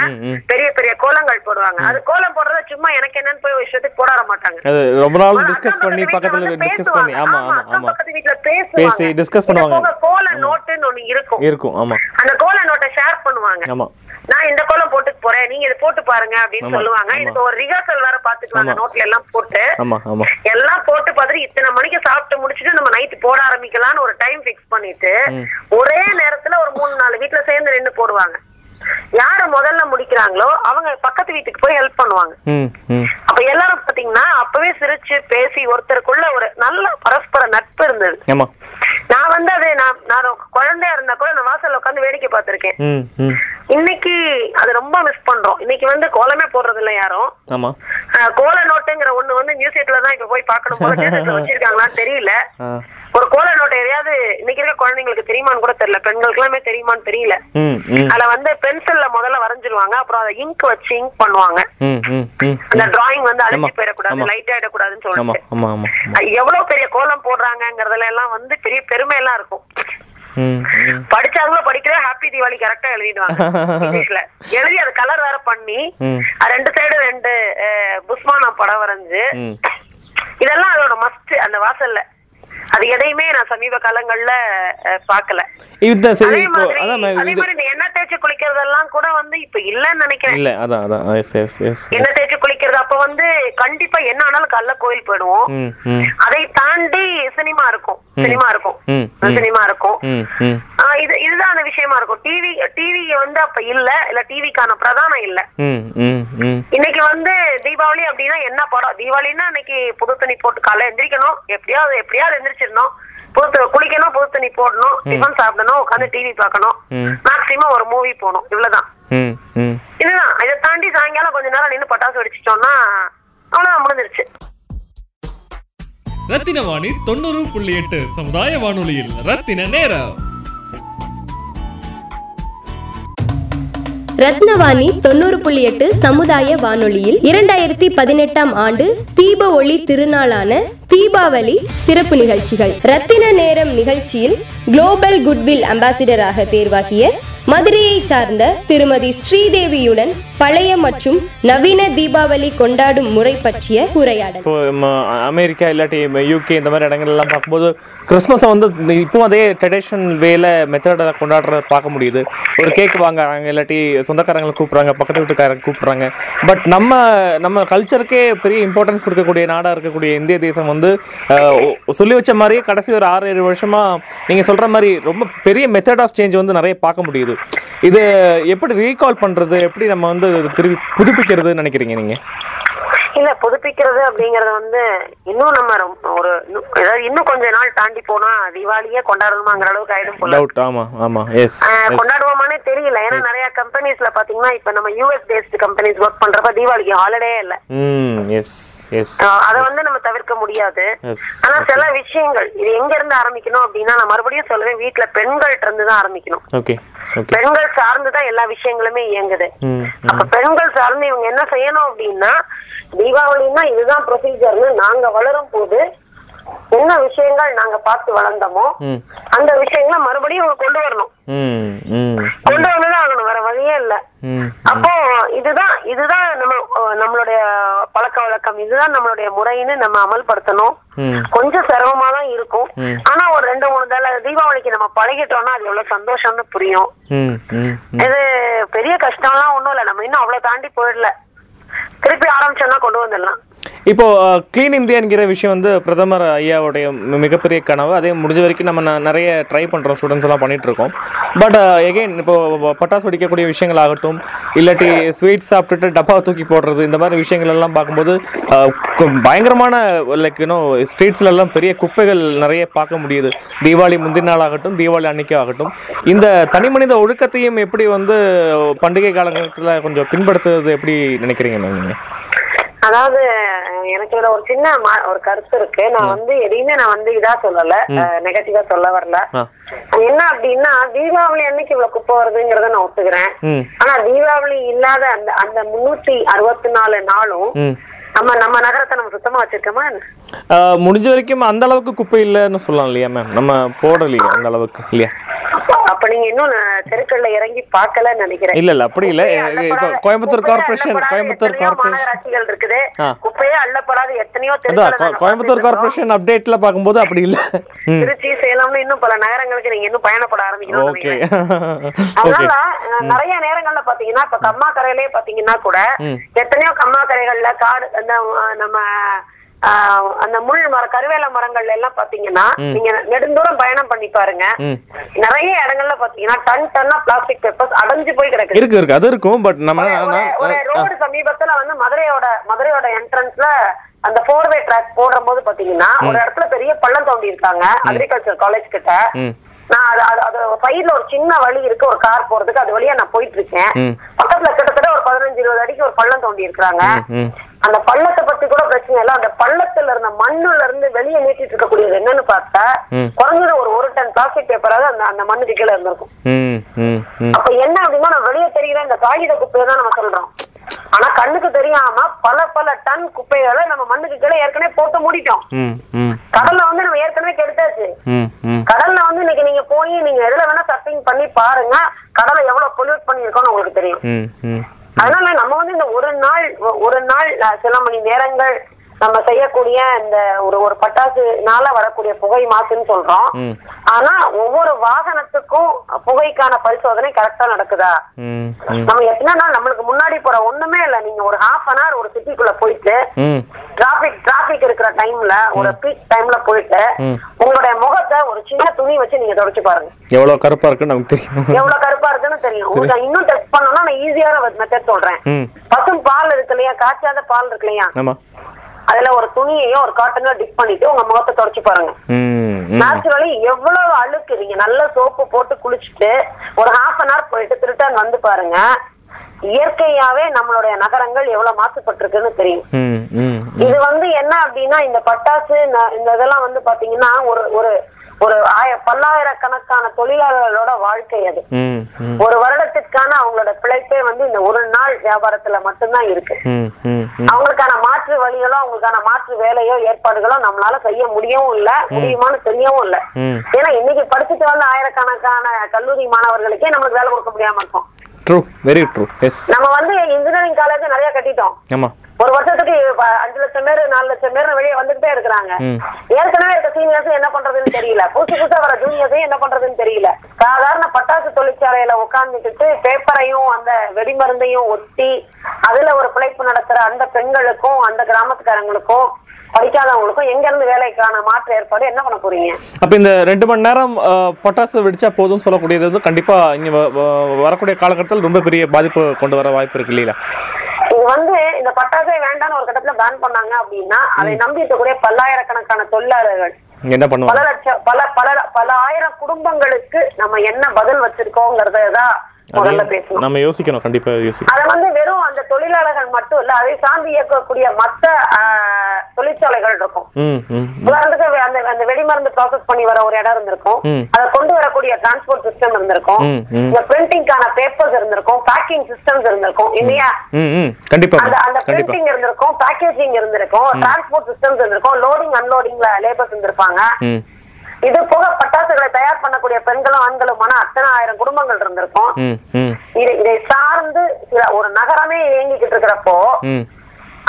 பெரிய பெரிய கோலங்கள் போடுவாங்க. அது கோலம் போடுறத சும்மா எனக்கு என்னன்னு போய் விஷயத்துக்கு போட மாட்டாங்க. ரொம்ப நாள் டிஸ்கஸ் பண்ணி பக்கத்துல டிஸ்கஸ் பண்ணி ஆமா ஆமா பக்கத்து வீட்ல பேசி டிஸ்கஸ் பண்ணுவாங்க. கோல நோட்டுன்னு ஒன்னு இருக்கும். ஆமா, அந்த கோல நோட்டை ஷேர் பண்ணுவாங்க. ஆமா, நான் இந்த கோலம் போட்டு போறேன், நீங்க இதை போட்டு பாருங்க அப்படின்னு சொல்லுவாங்க. இதுக்கு ஒரு ரிஹர்சல் வேற பாத்துக்குவாங்க. நோட்ல எல்லாம் போட்டு எல்லாம் போட்டு பார்த்துட்டு இத்தனை மணிக்கு சாப்பிட்டு முடிச்சுட்டு நம்ம நைட்டு போட ஆரம்பிக்கலாம்னு ஒரு டைம் பிக்ஸ் பண்ணிட்டு ஒரே நேரத்துல ஒரு 3-4 வீட்டுல சேர்ந்து நின்று போடுவாங்க. யாரு முதல்ல முடிக்கிறாங்களோ அவங்க பக்கத்து வீட்டுக்கு போய் ஹெல்ப் பண்ணுவாங்க. அப்ப எல்லாரும் பாத்தீங்கன்னா அப்பவே சிரிச்சு பேசி ஒருத்தருக்குள்ள ஒரு நல்ல பரஸ்பர நட்பு இருந்தது. நான் வந்து அது நான் குழந்தையா இருந்தா கூட நான் வாசல்ல உட்காந்து வேடிக்கை பாத்திருக்கேன். இன்னைக்கு அது ரொம்ப மிஸ் பண்றோம். இன்னைக்கு வந்து கோலமே போடுறது இல்ல யாரும். கோல நோட்டுங்கிற ஒண்ணு வந்து நியூஸ் பேப்பர்லதான் இப்ப போய் பாக்கணும். வச்சிருக்காங்களான்னு தெரியல. ஒரு கோல நோட்டு எதையாவது இன்னைக்கு இருக்க குழந்தைங்களுக்கு தெரியுமான்னு கூட தெரியல, பெண்களுக்கு எல்லாமே தெரியுமான்னு தெரியல. அதுல வந்து பென்சில்ல முதல்ல வரைஞ்சிருவாங்க, அப்புறம் அதை இங்க் வச்சு இங்க் பண்ணுவாங்க. அந்த டிராயிங் வந்து அழிஞ்சு போயிடக்கூடாது, லைட் ஆயிடக்கூடாதுன்னு சொல்லிட்டு எவ்வளவு பெரிய கோலம் போடுறாங்கிறதுல எல்லாம் வந்து பெரிய பெருமை எல்லாம் இருக்கும். படிச்சாங்களோ படிக்கிற ஹாப்பி தீபாவளி கரெக்டா எழுதிடுவாங்க. எழுதி அது கலர் வேற பண்ணி 2 சைடு 2 புஸ்மானா படம் வரைஞ்சு இதெல்லாம் அதோட மஸ்ட் அந்த வாசல்ல. அது எதையுமே நான் சமீப காலங்கள்ல பாக்கல. எண்ணெய் தேய்ச்சி குளிக்கிறதெல்லாம் கூட வந்து இப்ப இல்லன்னு நினைக்கிறேன். எண்ணெய் தேய்ச்சி குளிக்கிறது அப்ப வந்து கண்டிப்பா என்ன ஆனாலும் கல்ல கோயில் போயிடுவோம். அதை தாண்டி சினிமா இருக்கும். இதுதான் அந்த விஷயமா இருக்கும். டிவி வந்து அப்ப இல்ல டிவிக்கான பிரதானம் இல்ல. இன்னைக்கு வந்து தீபாவளி அப்படின்னா என்ன படம்? தீபாவளின்னா இன்னைக்கு புது துணி போட்டு காலைல எந்திரிக்கணும், எப்படியாவது எந்திரிச்சிடணும், குளிக்கணும், புது துணி போடணும், டிஃபன் சாப்பிடணும், உட்காந்து டிவி பாக்கணும், மேக்சிமம் ஒரு மூவி போகணும், இவ்வளவுதான். இதுதான். இதை தாண்டி சாயங்காலம் கொஞ்ச நேரம் நின்று பட்டாசு வெடிச்சிட்டோம்னா அவ்வளவுதான், முடிஞ்சிருச்சு. ரத்தினவாணி 90.8 சமுதாய வானொலியில் ரத்தின நேரம். ரத்னவாணி 90.8 சமுதாய வானொலியில் 2018 ஆம் ஆண்டு தீப ஒளி திருநாளான தீபாவளி சிறப்பு நிகழ்ச்சிகள். ரத்தின நேரம் நிகழ்ச்சியில் குளோபல் குட்வில் அம்பாசிடராக தேர்வாகிய மதுரையை சார்ந்த திருமதி ஸ்ரீதேவியுடன் பழைய மற்றும் நவீன தீபாவளி கொண்டாடும் முறை பற்றிய உரையாடல். அமெரிக்கா இல்லாட்டி யூகே இந்த மாதிரி இடங்கள்லாம் பார்க்கும்போது கிறிஸ்மஸை வந்து இப்போ அதே ட்ரெடிஷ்னல் வேல மெத்தட கொண்டாடுற பார்க்க முடியுது. ஒரு கேக் வாங்குறாங்க, இல்லாட்டி சொந்தக்காரங்களை கூப்பிட்றாங்க, பக்கத்து வீட்டுக்காரங்க கூப்பிட்றாங்க. பட் நம்ம கல்ச்சருக்கே பெரிய இம்பார்ட்டன்ஸ் கொடுக்கக்கூடிய நாடாக இருக்கக்கூடிய இந்திய தேசம் வந்து சொல்லி வச்ச மாதிரியே கடைசி ஒரு 6-7 வருஷமாக நீங்கள் சொல்கிற மாதிரி ரொம்ப பெரிய மெத்தட் ஆஃப் சேஞ்ச் வந்து நிறைய பார்க்க முடியுது. இது எப்படி ரீகால் பண்ணுறது, எப்படி நம்ம வந்து திருப்பி புதுப்பிக்கிறதுன்னு நினைக்கிறீங்க நீங்கள்? இல்ல, புதுப்பிக்கிறது அப்படிங்கறது வந்து இன்னும் நம்ம ஒரு இன்னும் கொஞ்ச நாள் தாண்டி போனா தீபாவளியே கொண்டாடுமாங்கிற அளவுக்கு ஆயிடும். கொண்டாடுவோமானே தெரியல. ஏன்னா நிறைய கம்பெனிஸ்ல பாத்தீங்கன்னா இப்ப நம்ம யூஎஸ் பேஸ்ட் கம்பெனிஸ் ஒர்க் பண்றப்ப தீபாவளிக்கு ஹாலிடே இல்ல. அதை வந்து நம்ம தவிர்க்க முடியாது. ஆனா சில விஷயங்கள் இது எங்க இருந்து ஆரம்பிக்கணும் அப்படின்னா நான் மறுபடியும் சொல்லுவேன், வீட்டுல பெண்கள்ட்ட இருந்துதான் ஆரம்பிக்கணும். பெண்கள் சார்ந்துதான் எல்லா விஷயங்களுமே இயங்குது. அப்ப பெண்கள் சார்ந்து இவங்க என்ன செய்யணும் அப்படின்னா, தீபாவளின்னா இதுதான் ப்ரொசீஜர்னு நாங்க வளரும் போது என்ன விஷயங்கள் நாங்க பார்த்து வளர்ந்தோமோ அந்த விஷயங்களை மறுபடியும் கொண்டு வரணும். கொண்டு வரணும்தான் ஆகணும், வேற வழியே இல்ல. அப்போ இதுதான் நம்மளுடைய பழக்க வழக்கம், இதுதான் நம்மளுடைய முறைன்னு நம்ம அமல்படுத்தணும். கொஞ்சம் சிரமமா தான் இருக்கும். ஆனா ஒரு 2-3 தீபாவளிக்கு நம்ம பழகிட்டோம்னா அது எவ்வளவு சந்தோஷம்னு புரியும். இது பெரிய கஷ்டம்லாம் ஒண்ணும் இல்ல. நம்ம இன்னும் அவ்வளவு தாண்டி போயிடல. திருப்பி ஆரம்பிச்சோம்னா கொண்டு வந்துடலாம். இப்போ கிளீன் இந்தியாங்கிற விஷயம் வந்து பிரதமர் ஐயாவுடைய மிகப்பெரிய கனவு. அதே முடிஞ்ச வரைக்கும் நம்ம நிறைய ட்ரை பண்ணுறோம், ஸ்டூடெண்ட்ஸ் எல்லாம் பண்ணிட்டு இருக்கோம். பட் எகைன் இப்போ பட்டாசு வெடிக்கக்கூடிய விஷயங்கள் ஆகட்டும், இல்லாட்டி ஸ்வீட்ஸ் சாப்பிட்டுட்டு டப்பா தூக்கி போடுறது, இந்த மாதிரி விஷயங்கள் எல்லாம் பார்க்கும்போது பயங்கரமான லைக் ஸ்ட்ரீட்ஸ்ல எல்லாம் பெரிய குப்பைகள் நிறைய பார்க்க முடியுது. தீபாவளி முந்தின நாள் ஆகட்டும், தீபாவளி அன்னைக்கும் ஆகட்டும், இந்த தனி மனித ஒழுக்கத்தையும் எப்படி வந்து பண்டிகை காலகட்டத்தில் கொஞ்சம் பின்படுத்துறது எப்படி நினைக்கிறீங்க நீங்கள்? அதாவது எனக்கு இதுல ஒரு சின்ன ஒரு கருத்து இருக்கு. நான் வந்து எதையுமே நான் வந்து இதா சொல்லல, நெகட்டிவா சொல்ல வரல. என்ன அப்படின்னா, தீபாவளி அன்னைக்கு இவ்வளவு குப்பை வருதுங்கிறத நான் ஒத்துக்கிறேன். ஆனா தீபாவளி இல்லாத அந்த 364 நாளும் நம்ம நகரத்தை நம்ம சுத்தமா வச்சிருக்கோமா? முடிஞ்ச வரைக்கும் அந்த அளவுக்கு குப்பை இல்லன்னு சொல்லலாம் இல்லையா மேம்? நம்ம போடலையா அந்த அளவுக்கு இல்லையா? அப்ப நீங்க இன்னும் தெருக்கல்ல இறங்கி பார்க்கலன்னு நினைக்கிறேன். இல்ல இல்ல அப்படி இல்ல. இப்ப கோயம்புத்தூர் கார்ப்பரேஷன், கோயம்புத்தூர் கார்ப்பரேஷன் இருக்குது, குப்பையே அள்ளப்படாத எத்தனையோ தெருக்கள். கோயம்புத்தூர் கார்ப்பரேஷன் அப்டேட்ல பாக்கும்போது அப்படி இல்ல. திருச்சி, சேலம்னு இன்னும் பல நகரங்களுக்கு நீங்க இன்னும் பயணப்பட ஆரம்பிக்கணும். அதனால நிறைய நேரங்கள்ல பாத்தீங்கன்னா இப்ப கம்மா கரையிலே பாத்தீங்கன்னா கூட எத்தனையோ கம்மா கரைகள்ல காடு நம்ம அந்த முள் மரம், கருவேல மரங்கள் எல்லாம் பாத்தீங்கன்னா நீங்க நெடுந்தூரம் பயணம் பண்ணி பாருங்க, நிறைய இடங்கள்ல பாத்தீங்கன்னா டன் டன்னா பிளாஸ்டிக் பேப்பர்ஸ் அடைஞ்சு போய் கிடக்கு. இருக்கு இருக்கு அது இருக்கும். பட் நம்ம ரோடு சமீபத்துல வந்து மதுரையோட என்ட்ரன்ஸ்ல அந்த போர்வே ட்ராக் போடுற போது பாத்தீங்கன்னா ஒரு இடத்துல பெரிய பள்ளம் தோண்டி இருக்காங்க அக்ரிகல்ச்சர் காலேஜ் கிட்ட. நான் அது சைட்ல ஒரு சின்ன வழி இருக்கு, ஒரு கார் போறதுக்கு, அது வழியா நான் போயிட்டு இருக்கேன். பக்கத்துல கிட்டத்தட்ட ஒரு 15-20 அடிக்கு ஒரு பள்ளம் தோண்டி இருக்கிறாங்க. அந்த பள்ளத்தை பத்தி கூட பிரச்சனை இல்ல, அந்த பள்ளத்துல இருந்த மண்ணுல இருந்து வெளியே நீட்டிட்டு இருக்கக்கூடியது என்னன்னு பார்த்தா குறைஞ்சது ஒரு டன் பிளாஸ்டிக் பேப்பராவது அந்த மண்ணு கீழே இருந்திருக்கும். அப்ப என்ன அப்படின்னா நான் வெளியே தெரிகிற இந்த காகித குப்பையை தான் நம்ம சொல்றோம். ஆனா கண்ணுக்கு தெரியாம பல டன் குப்பைகளை நம்ம மண்ணுக்கு கீழே ஏற்கனவே போட்டு மூடிட்டோம். கடல்ல வந்து நம்ம ஏற்கனவே கெடுத்தாச்சு. கடல்ல வந்து இன்னைக்கு நீங்க போய் நீங்க எதுல வேணா சர்ஃபிங் பண்ணி பாருங்க, கடலை எவ்வளவு பொல்யூட் பண்ணிருக்கோம்னு உங்களுக்கு தெரியும். அதனால நம்ம வந்து இந்த ஒரு நாள் சில மணி நேரங்கள் நம்ம செய்யக்கூடிய இந்த ஒரு பட்டாசுனால வரக்கூடிய புகை மாசுன்னு சொல்றோம். ஆனா ஒவ்வொரு வாகனத்துக்கும் புகைக்கான பரிசோதனை கரெக்டா நடக்குதா? நம்ம எத்தனை நாள் நம்மளுக்கு முன்னாடி போற ஒண்ணுமே இல்ல, நீங்க ஒரு ஹாஃப் அன் ஹவர் ஒரு சிட்டிக்குள்ள போயிட்டு டிராபிக் இருக்கிற டைம்ல ஒரு பீக் டைம்ல போயிட்டு உங்களுடைய முகத்தை ஒரு சின்ன துணி வச்சு நீங்க தொடச்சு பாருங்க, எவ்வளவு கருப்பா இருக்குன்னு நமக்கு தெரியும், எவ்வளவு கருப்பா இருக்குன்னு தெரியும். உங்களுக்கு இன்னும் டெஸ்ட் பண்ணோம்னா நான் ஈஸியான மெத்தட் சொல்றேன். பசும் பால் இருக்கு இல்லையா, காய்ச்சாத பால் இருக்கு இல்லையா, அதுல ஒரு துணியையும் ஒரு காட்டனோ டிப் பண்ணிட்டு உங்க முகத்தை தொடச்சு பாருங்க. நேச்சுரலி எவ்வளவு அழுக்கு, நீங்க நல்ல சோப்பு போட்டு குளிச்சுட்டு ஒரு ஹாஃப் அன் ஹவர் போயிட்டு திருட்டான் வந்து பாருங்க, இயற்கையாவே நம்மளுடைய நகரங்கள் எவ்வளவு மாசுபட்டிருக்குன்னு தெரியும். இது வந்து என்ன அப்படின்னா இந்த பட்டாசு இந்த இதெல்லாம் வந்து பாத்தீங்கன்னா ஒரு பல்லாயிரக்கணக்கான தொழிலாளர்களோட வாழ்க்கை அது. ஒரு வருடத்திற்கான அவங்களோட பிழைப்பே வந்து இந்த ஒரு நாள் வியாபாரத்துல மட்டும்தான் இருக்கு. அவங்களுக்கான மாற்று வழிகளோ அவங்களுக்கான மாற்று வேலையோ ஏற்பாடுகளோ நம்மளால செய்ய முடியவும் இல்ல, முடியுமான்னு தெரியவும் இல்ல. ஏன்னா இன்னைக்கு படிச்சுட்டு வந்து ஆயிரக்கணக்கான கல்லூரி மாணவர்களுக்கே நம்மளுக்கு வேலை கொடுக்க முடியாம இருக்கும். நம்ம வந்து இன்ஜினியரிங் காலேஜ் நிறைய கட்டிட்டோம், ஒரு வருஷத்துக்கு 5 லட்சம் பேர் 4 லட்சம் பேர் வெளியே வந்துட்டே இருக்கிறாங்க. ஏற்கனவே இருக்க சீனியர்ஸும் என்ன பண்றதுன்னு தெரியல, புதுசா வர ஜூனியர்ஸையும் என்ன பண்றதுன்னு தெரியல. சாதாரண பட்டாசு தொழிற்சாலையில உட்கார்ந்துக்கிட்டு பேப்பரையும் அந்த வெடிமருந்தையும் ஒட்டி அதுல ஒரு பிழைப்பு நடத்துற அந்த பெண்களுக்கும் அந்த கிராமத்துக்காரங்களுக்கும் படிக்காதவங்களுக்கும் எங்க இருந்து வேலைக்கான மாற்று ஏற்பாடு என்ன பண்ண போறீங்க? அப்ப இந்த 2 மணி நேரம் பட்டாசு வெடிச்சா போதும் சொல்லக்கூடியது கண்டிப்பா இங்க வரக்கூடிய காலகட்டத்தில் ரொம்ப பெரிய பாதிப்பு கொண்டு வர வாய்ப்பு இருக்கு இல்லையா? இது வந்து இந்த பட்டாசே வேண்டாம்னு ஒரு கட்டத்துல பேன் பண்ணாங்க அப்படின்னா அதை நம்பி இருக்கக்கூடிய பல்லாயிரக்கணக்கான தொழிலாளர்கள் என்ன பண்ணுவாங்க? பல ஆயிரம் குடும்பங்களுக்கு நம்ம என்ன பதில் வச்சிருக்கோங்கிறதா முதல்ல பேசணும், நம்ம யோசிக்கணும். கண்டிப்பா யோசிக்கணும். அது வந்து வெறும் அந்த தொழிலாளர்கள் மட்டும் இல்ல, அதை சார்ந்து இயக்கக்கூடிய மற்ற தொழிற்சாலைகள் இருக்கும். உதாரணத்துக்கு அந்த வெடிமருந்து ப்ராசஸ் பண்ணி வர ஒரு இடம் இருந்திருக்கும், அதை கொண்டு வரக்கூடிய டிரான்ஸ்போர்ட் சிஸ்டம் இருந்திருக்கும், இந்த பிரிண்டிங்கான பேப்பர்ஸ் இருந்திருக்கும், பேக்கிங் சிஸ்டம்ஸ் இருந்திருக்கும் இல்லையா? கண்டிப்பா அந்த பிரிண்டிங் இருந்திருக்கும், பேக்கேஜிங் இருந்திருக்கும், டிரான்ஸ்போர்ட் சிஸ்டம்ஸ் இருந்திருக்கும், லோடிங் அன்லோடிங்ல லேபர்ஸ் இருந்திருப்பாங்க. இது போக பட்டாசுகளை தயார் பண்ணக்கூடிய பெண்களும் ஆண்களுமான அத்தனை ஆயிரம் குடும்பங்கள் இருந்திருக்கும். இதை சார்ந்து ஒரு நகரமே இயங்கிக்கிட்டு இருக்கிறப்போ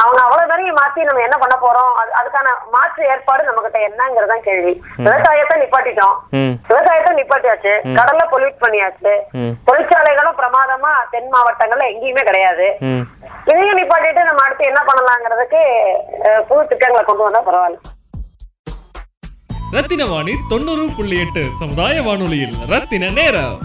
அவங்க அவ்வளவு பெரிய மாத்தி நம்ம என்ன பண்ண போறோம்? அதுக்கான மாற்று ஏற்பாடு நம்ம கிட்ட என்னங்கிறதா கேள்வி. விவசாயத்தை நிப்பாட்டியாச்சு, கடல்ல பொல்யூட் பண்ணியாச்சு, தொழிற்சாலைகளும் பிரமாதமா தென் மாவட்டங்கள்ல எங்கேயுமே கிடையாது. இதையும் நிப்பாட்டிட்டு நம்ம அடுத்து என்ன பண்ணலாங்கிறதுக்கு புது திட்டங்களை கொண்டு வந்தா பரவாயில்ல. ரத்தினவாணி 90.8 சமுதாய வானொலியில் ரத்தின நேரம்.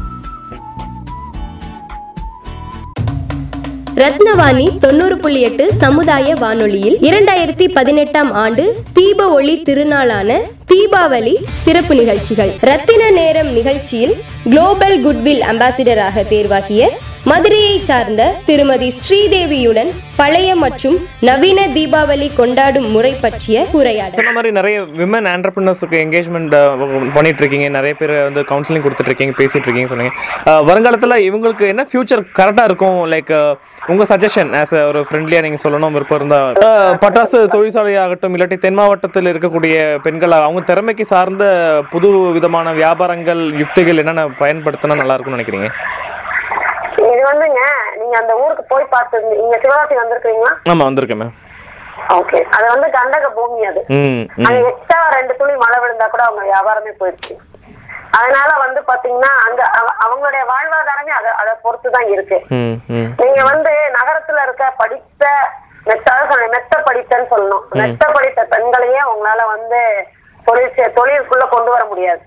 ரத்னவாணி 90.8 சமுதாய வானொலியில் 2018 ஆம் ஆண்டு தீப ஒளி திருநாளான தீபாவளி சிறப்பு நிகழ்ச்சிகள். ரத்தின நேரம் நிகழ்ச்சியில் குளோபல் குட்வில் அம்பாசிடராக தேர்வாகிய மதுரையை சார்ந்த திருமதி ஸ்ரீதேவியுடன் பழைய மற்றும் நவீன தீபாவளி கொண்டாடும் முறை பற்றிய உரையாடல். சொன்ன மாதிரி நிறைய விமன் என்டர்பிரினர்ஸ்க்கு என்கேஜ்மெண்ட் பண்ணிட்டு இருக்கீங்க, நிறைய பேர் வந்து கவுன்சிலிங் கொடுத்துட்டு இருக்கீங்க, பேசிட்டு இருக்கீங்க சொன்னீங்க. வருங்காலத்தில் இவங்களுக்கு என்ன ஃபியூச்சர் கரெக்டாக இருக்கும், லைக் உங்கள் சஜஷன் ஆஸ் ஒரு ஃப்ரெண்ட்லியாக நீங்கள் சொல்லணும் விருப்பம் இருந்தால். பட்டாசு தொழிற்சாலை ஆகட்டும், இல்லாட்டி தென் மாவட்டத்தில் இருக்கக்கூடிய பெண்கள் அவங்க திறமைக்கு சார்ந்த புது விதமான வியாபாரங்கள் யுக்திகள் என்னென்ன பயன்படுத்தினா நல்லா இருக்கும்னு நினைக்கிறீங்க? இது வந்துங்க, நீங்க அந்த ஊருக்கு போய் பார்த்து, நீங்க சிவராத்திரி வந்திருக்கீங்களா? ஆமா வந்திருக்கேன் மேம். ஓகே, அது வந்து கண்டக பூமி. அது அங்க எக்ஸ்ட்ரா 2 துளி மழை விழுந்தா கூட அவங்க வியாபாரமே போயிடுச்சு. அதனால வந்து பாத்தீங்கன்னா அங்க அவங்களுடைய வாழ்வாதாரமே அதை பொறுத்துதான் இருக்கு. நீங்க வந்து நகரத்துல இருக்க படித்த மெத்த படித்தன்னு சொல்லணும். மெத்த படித்த பெண்களையே அவங்களால வந்து தொழிலுக்குள்ள கொண்டு வர முடியாது.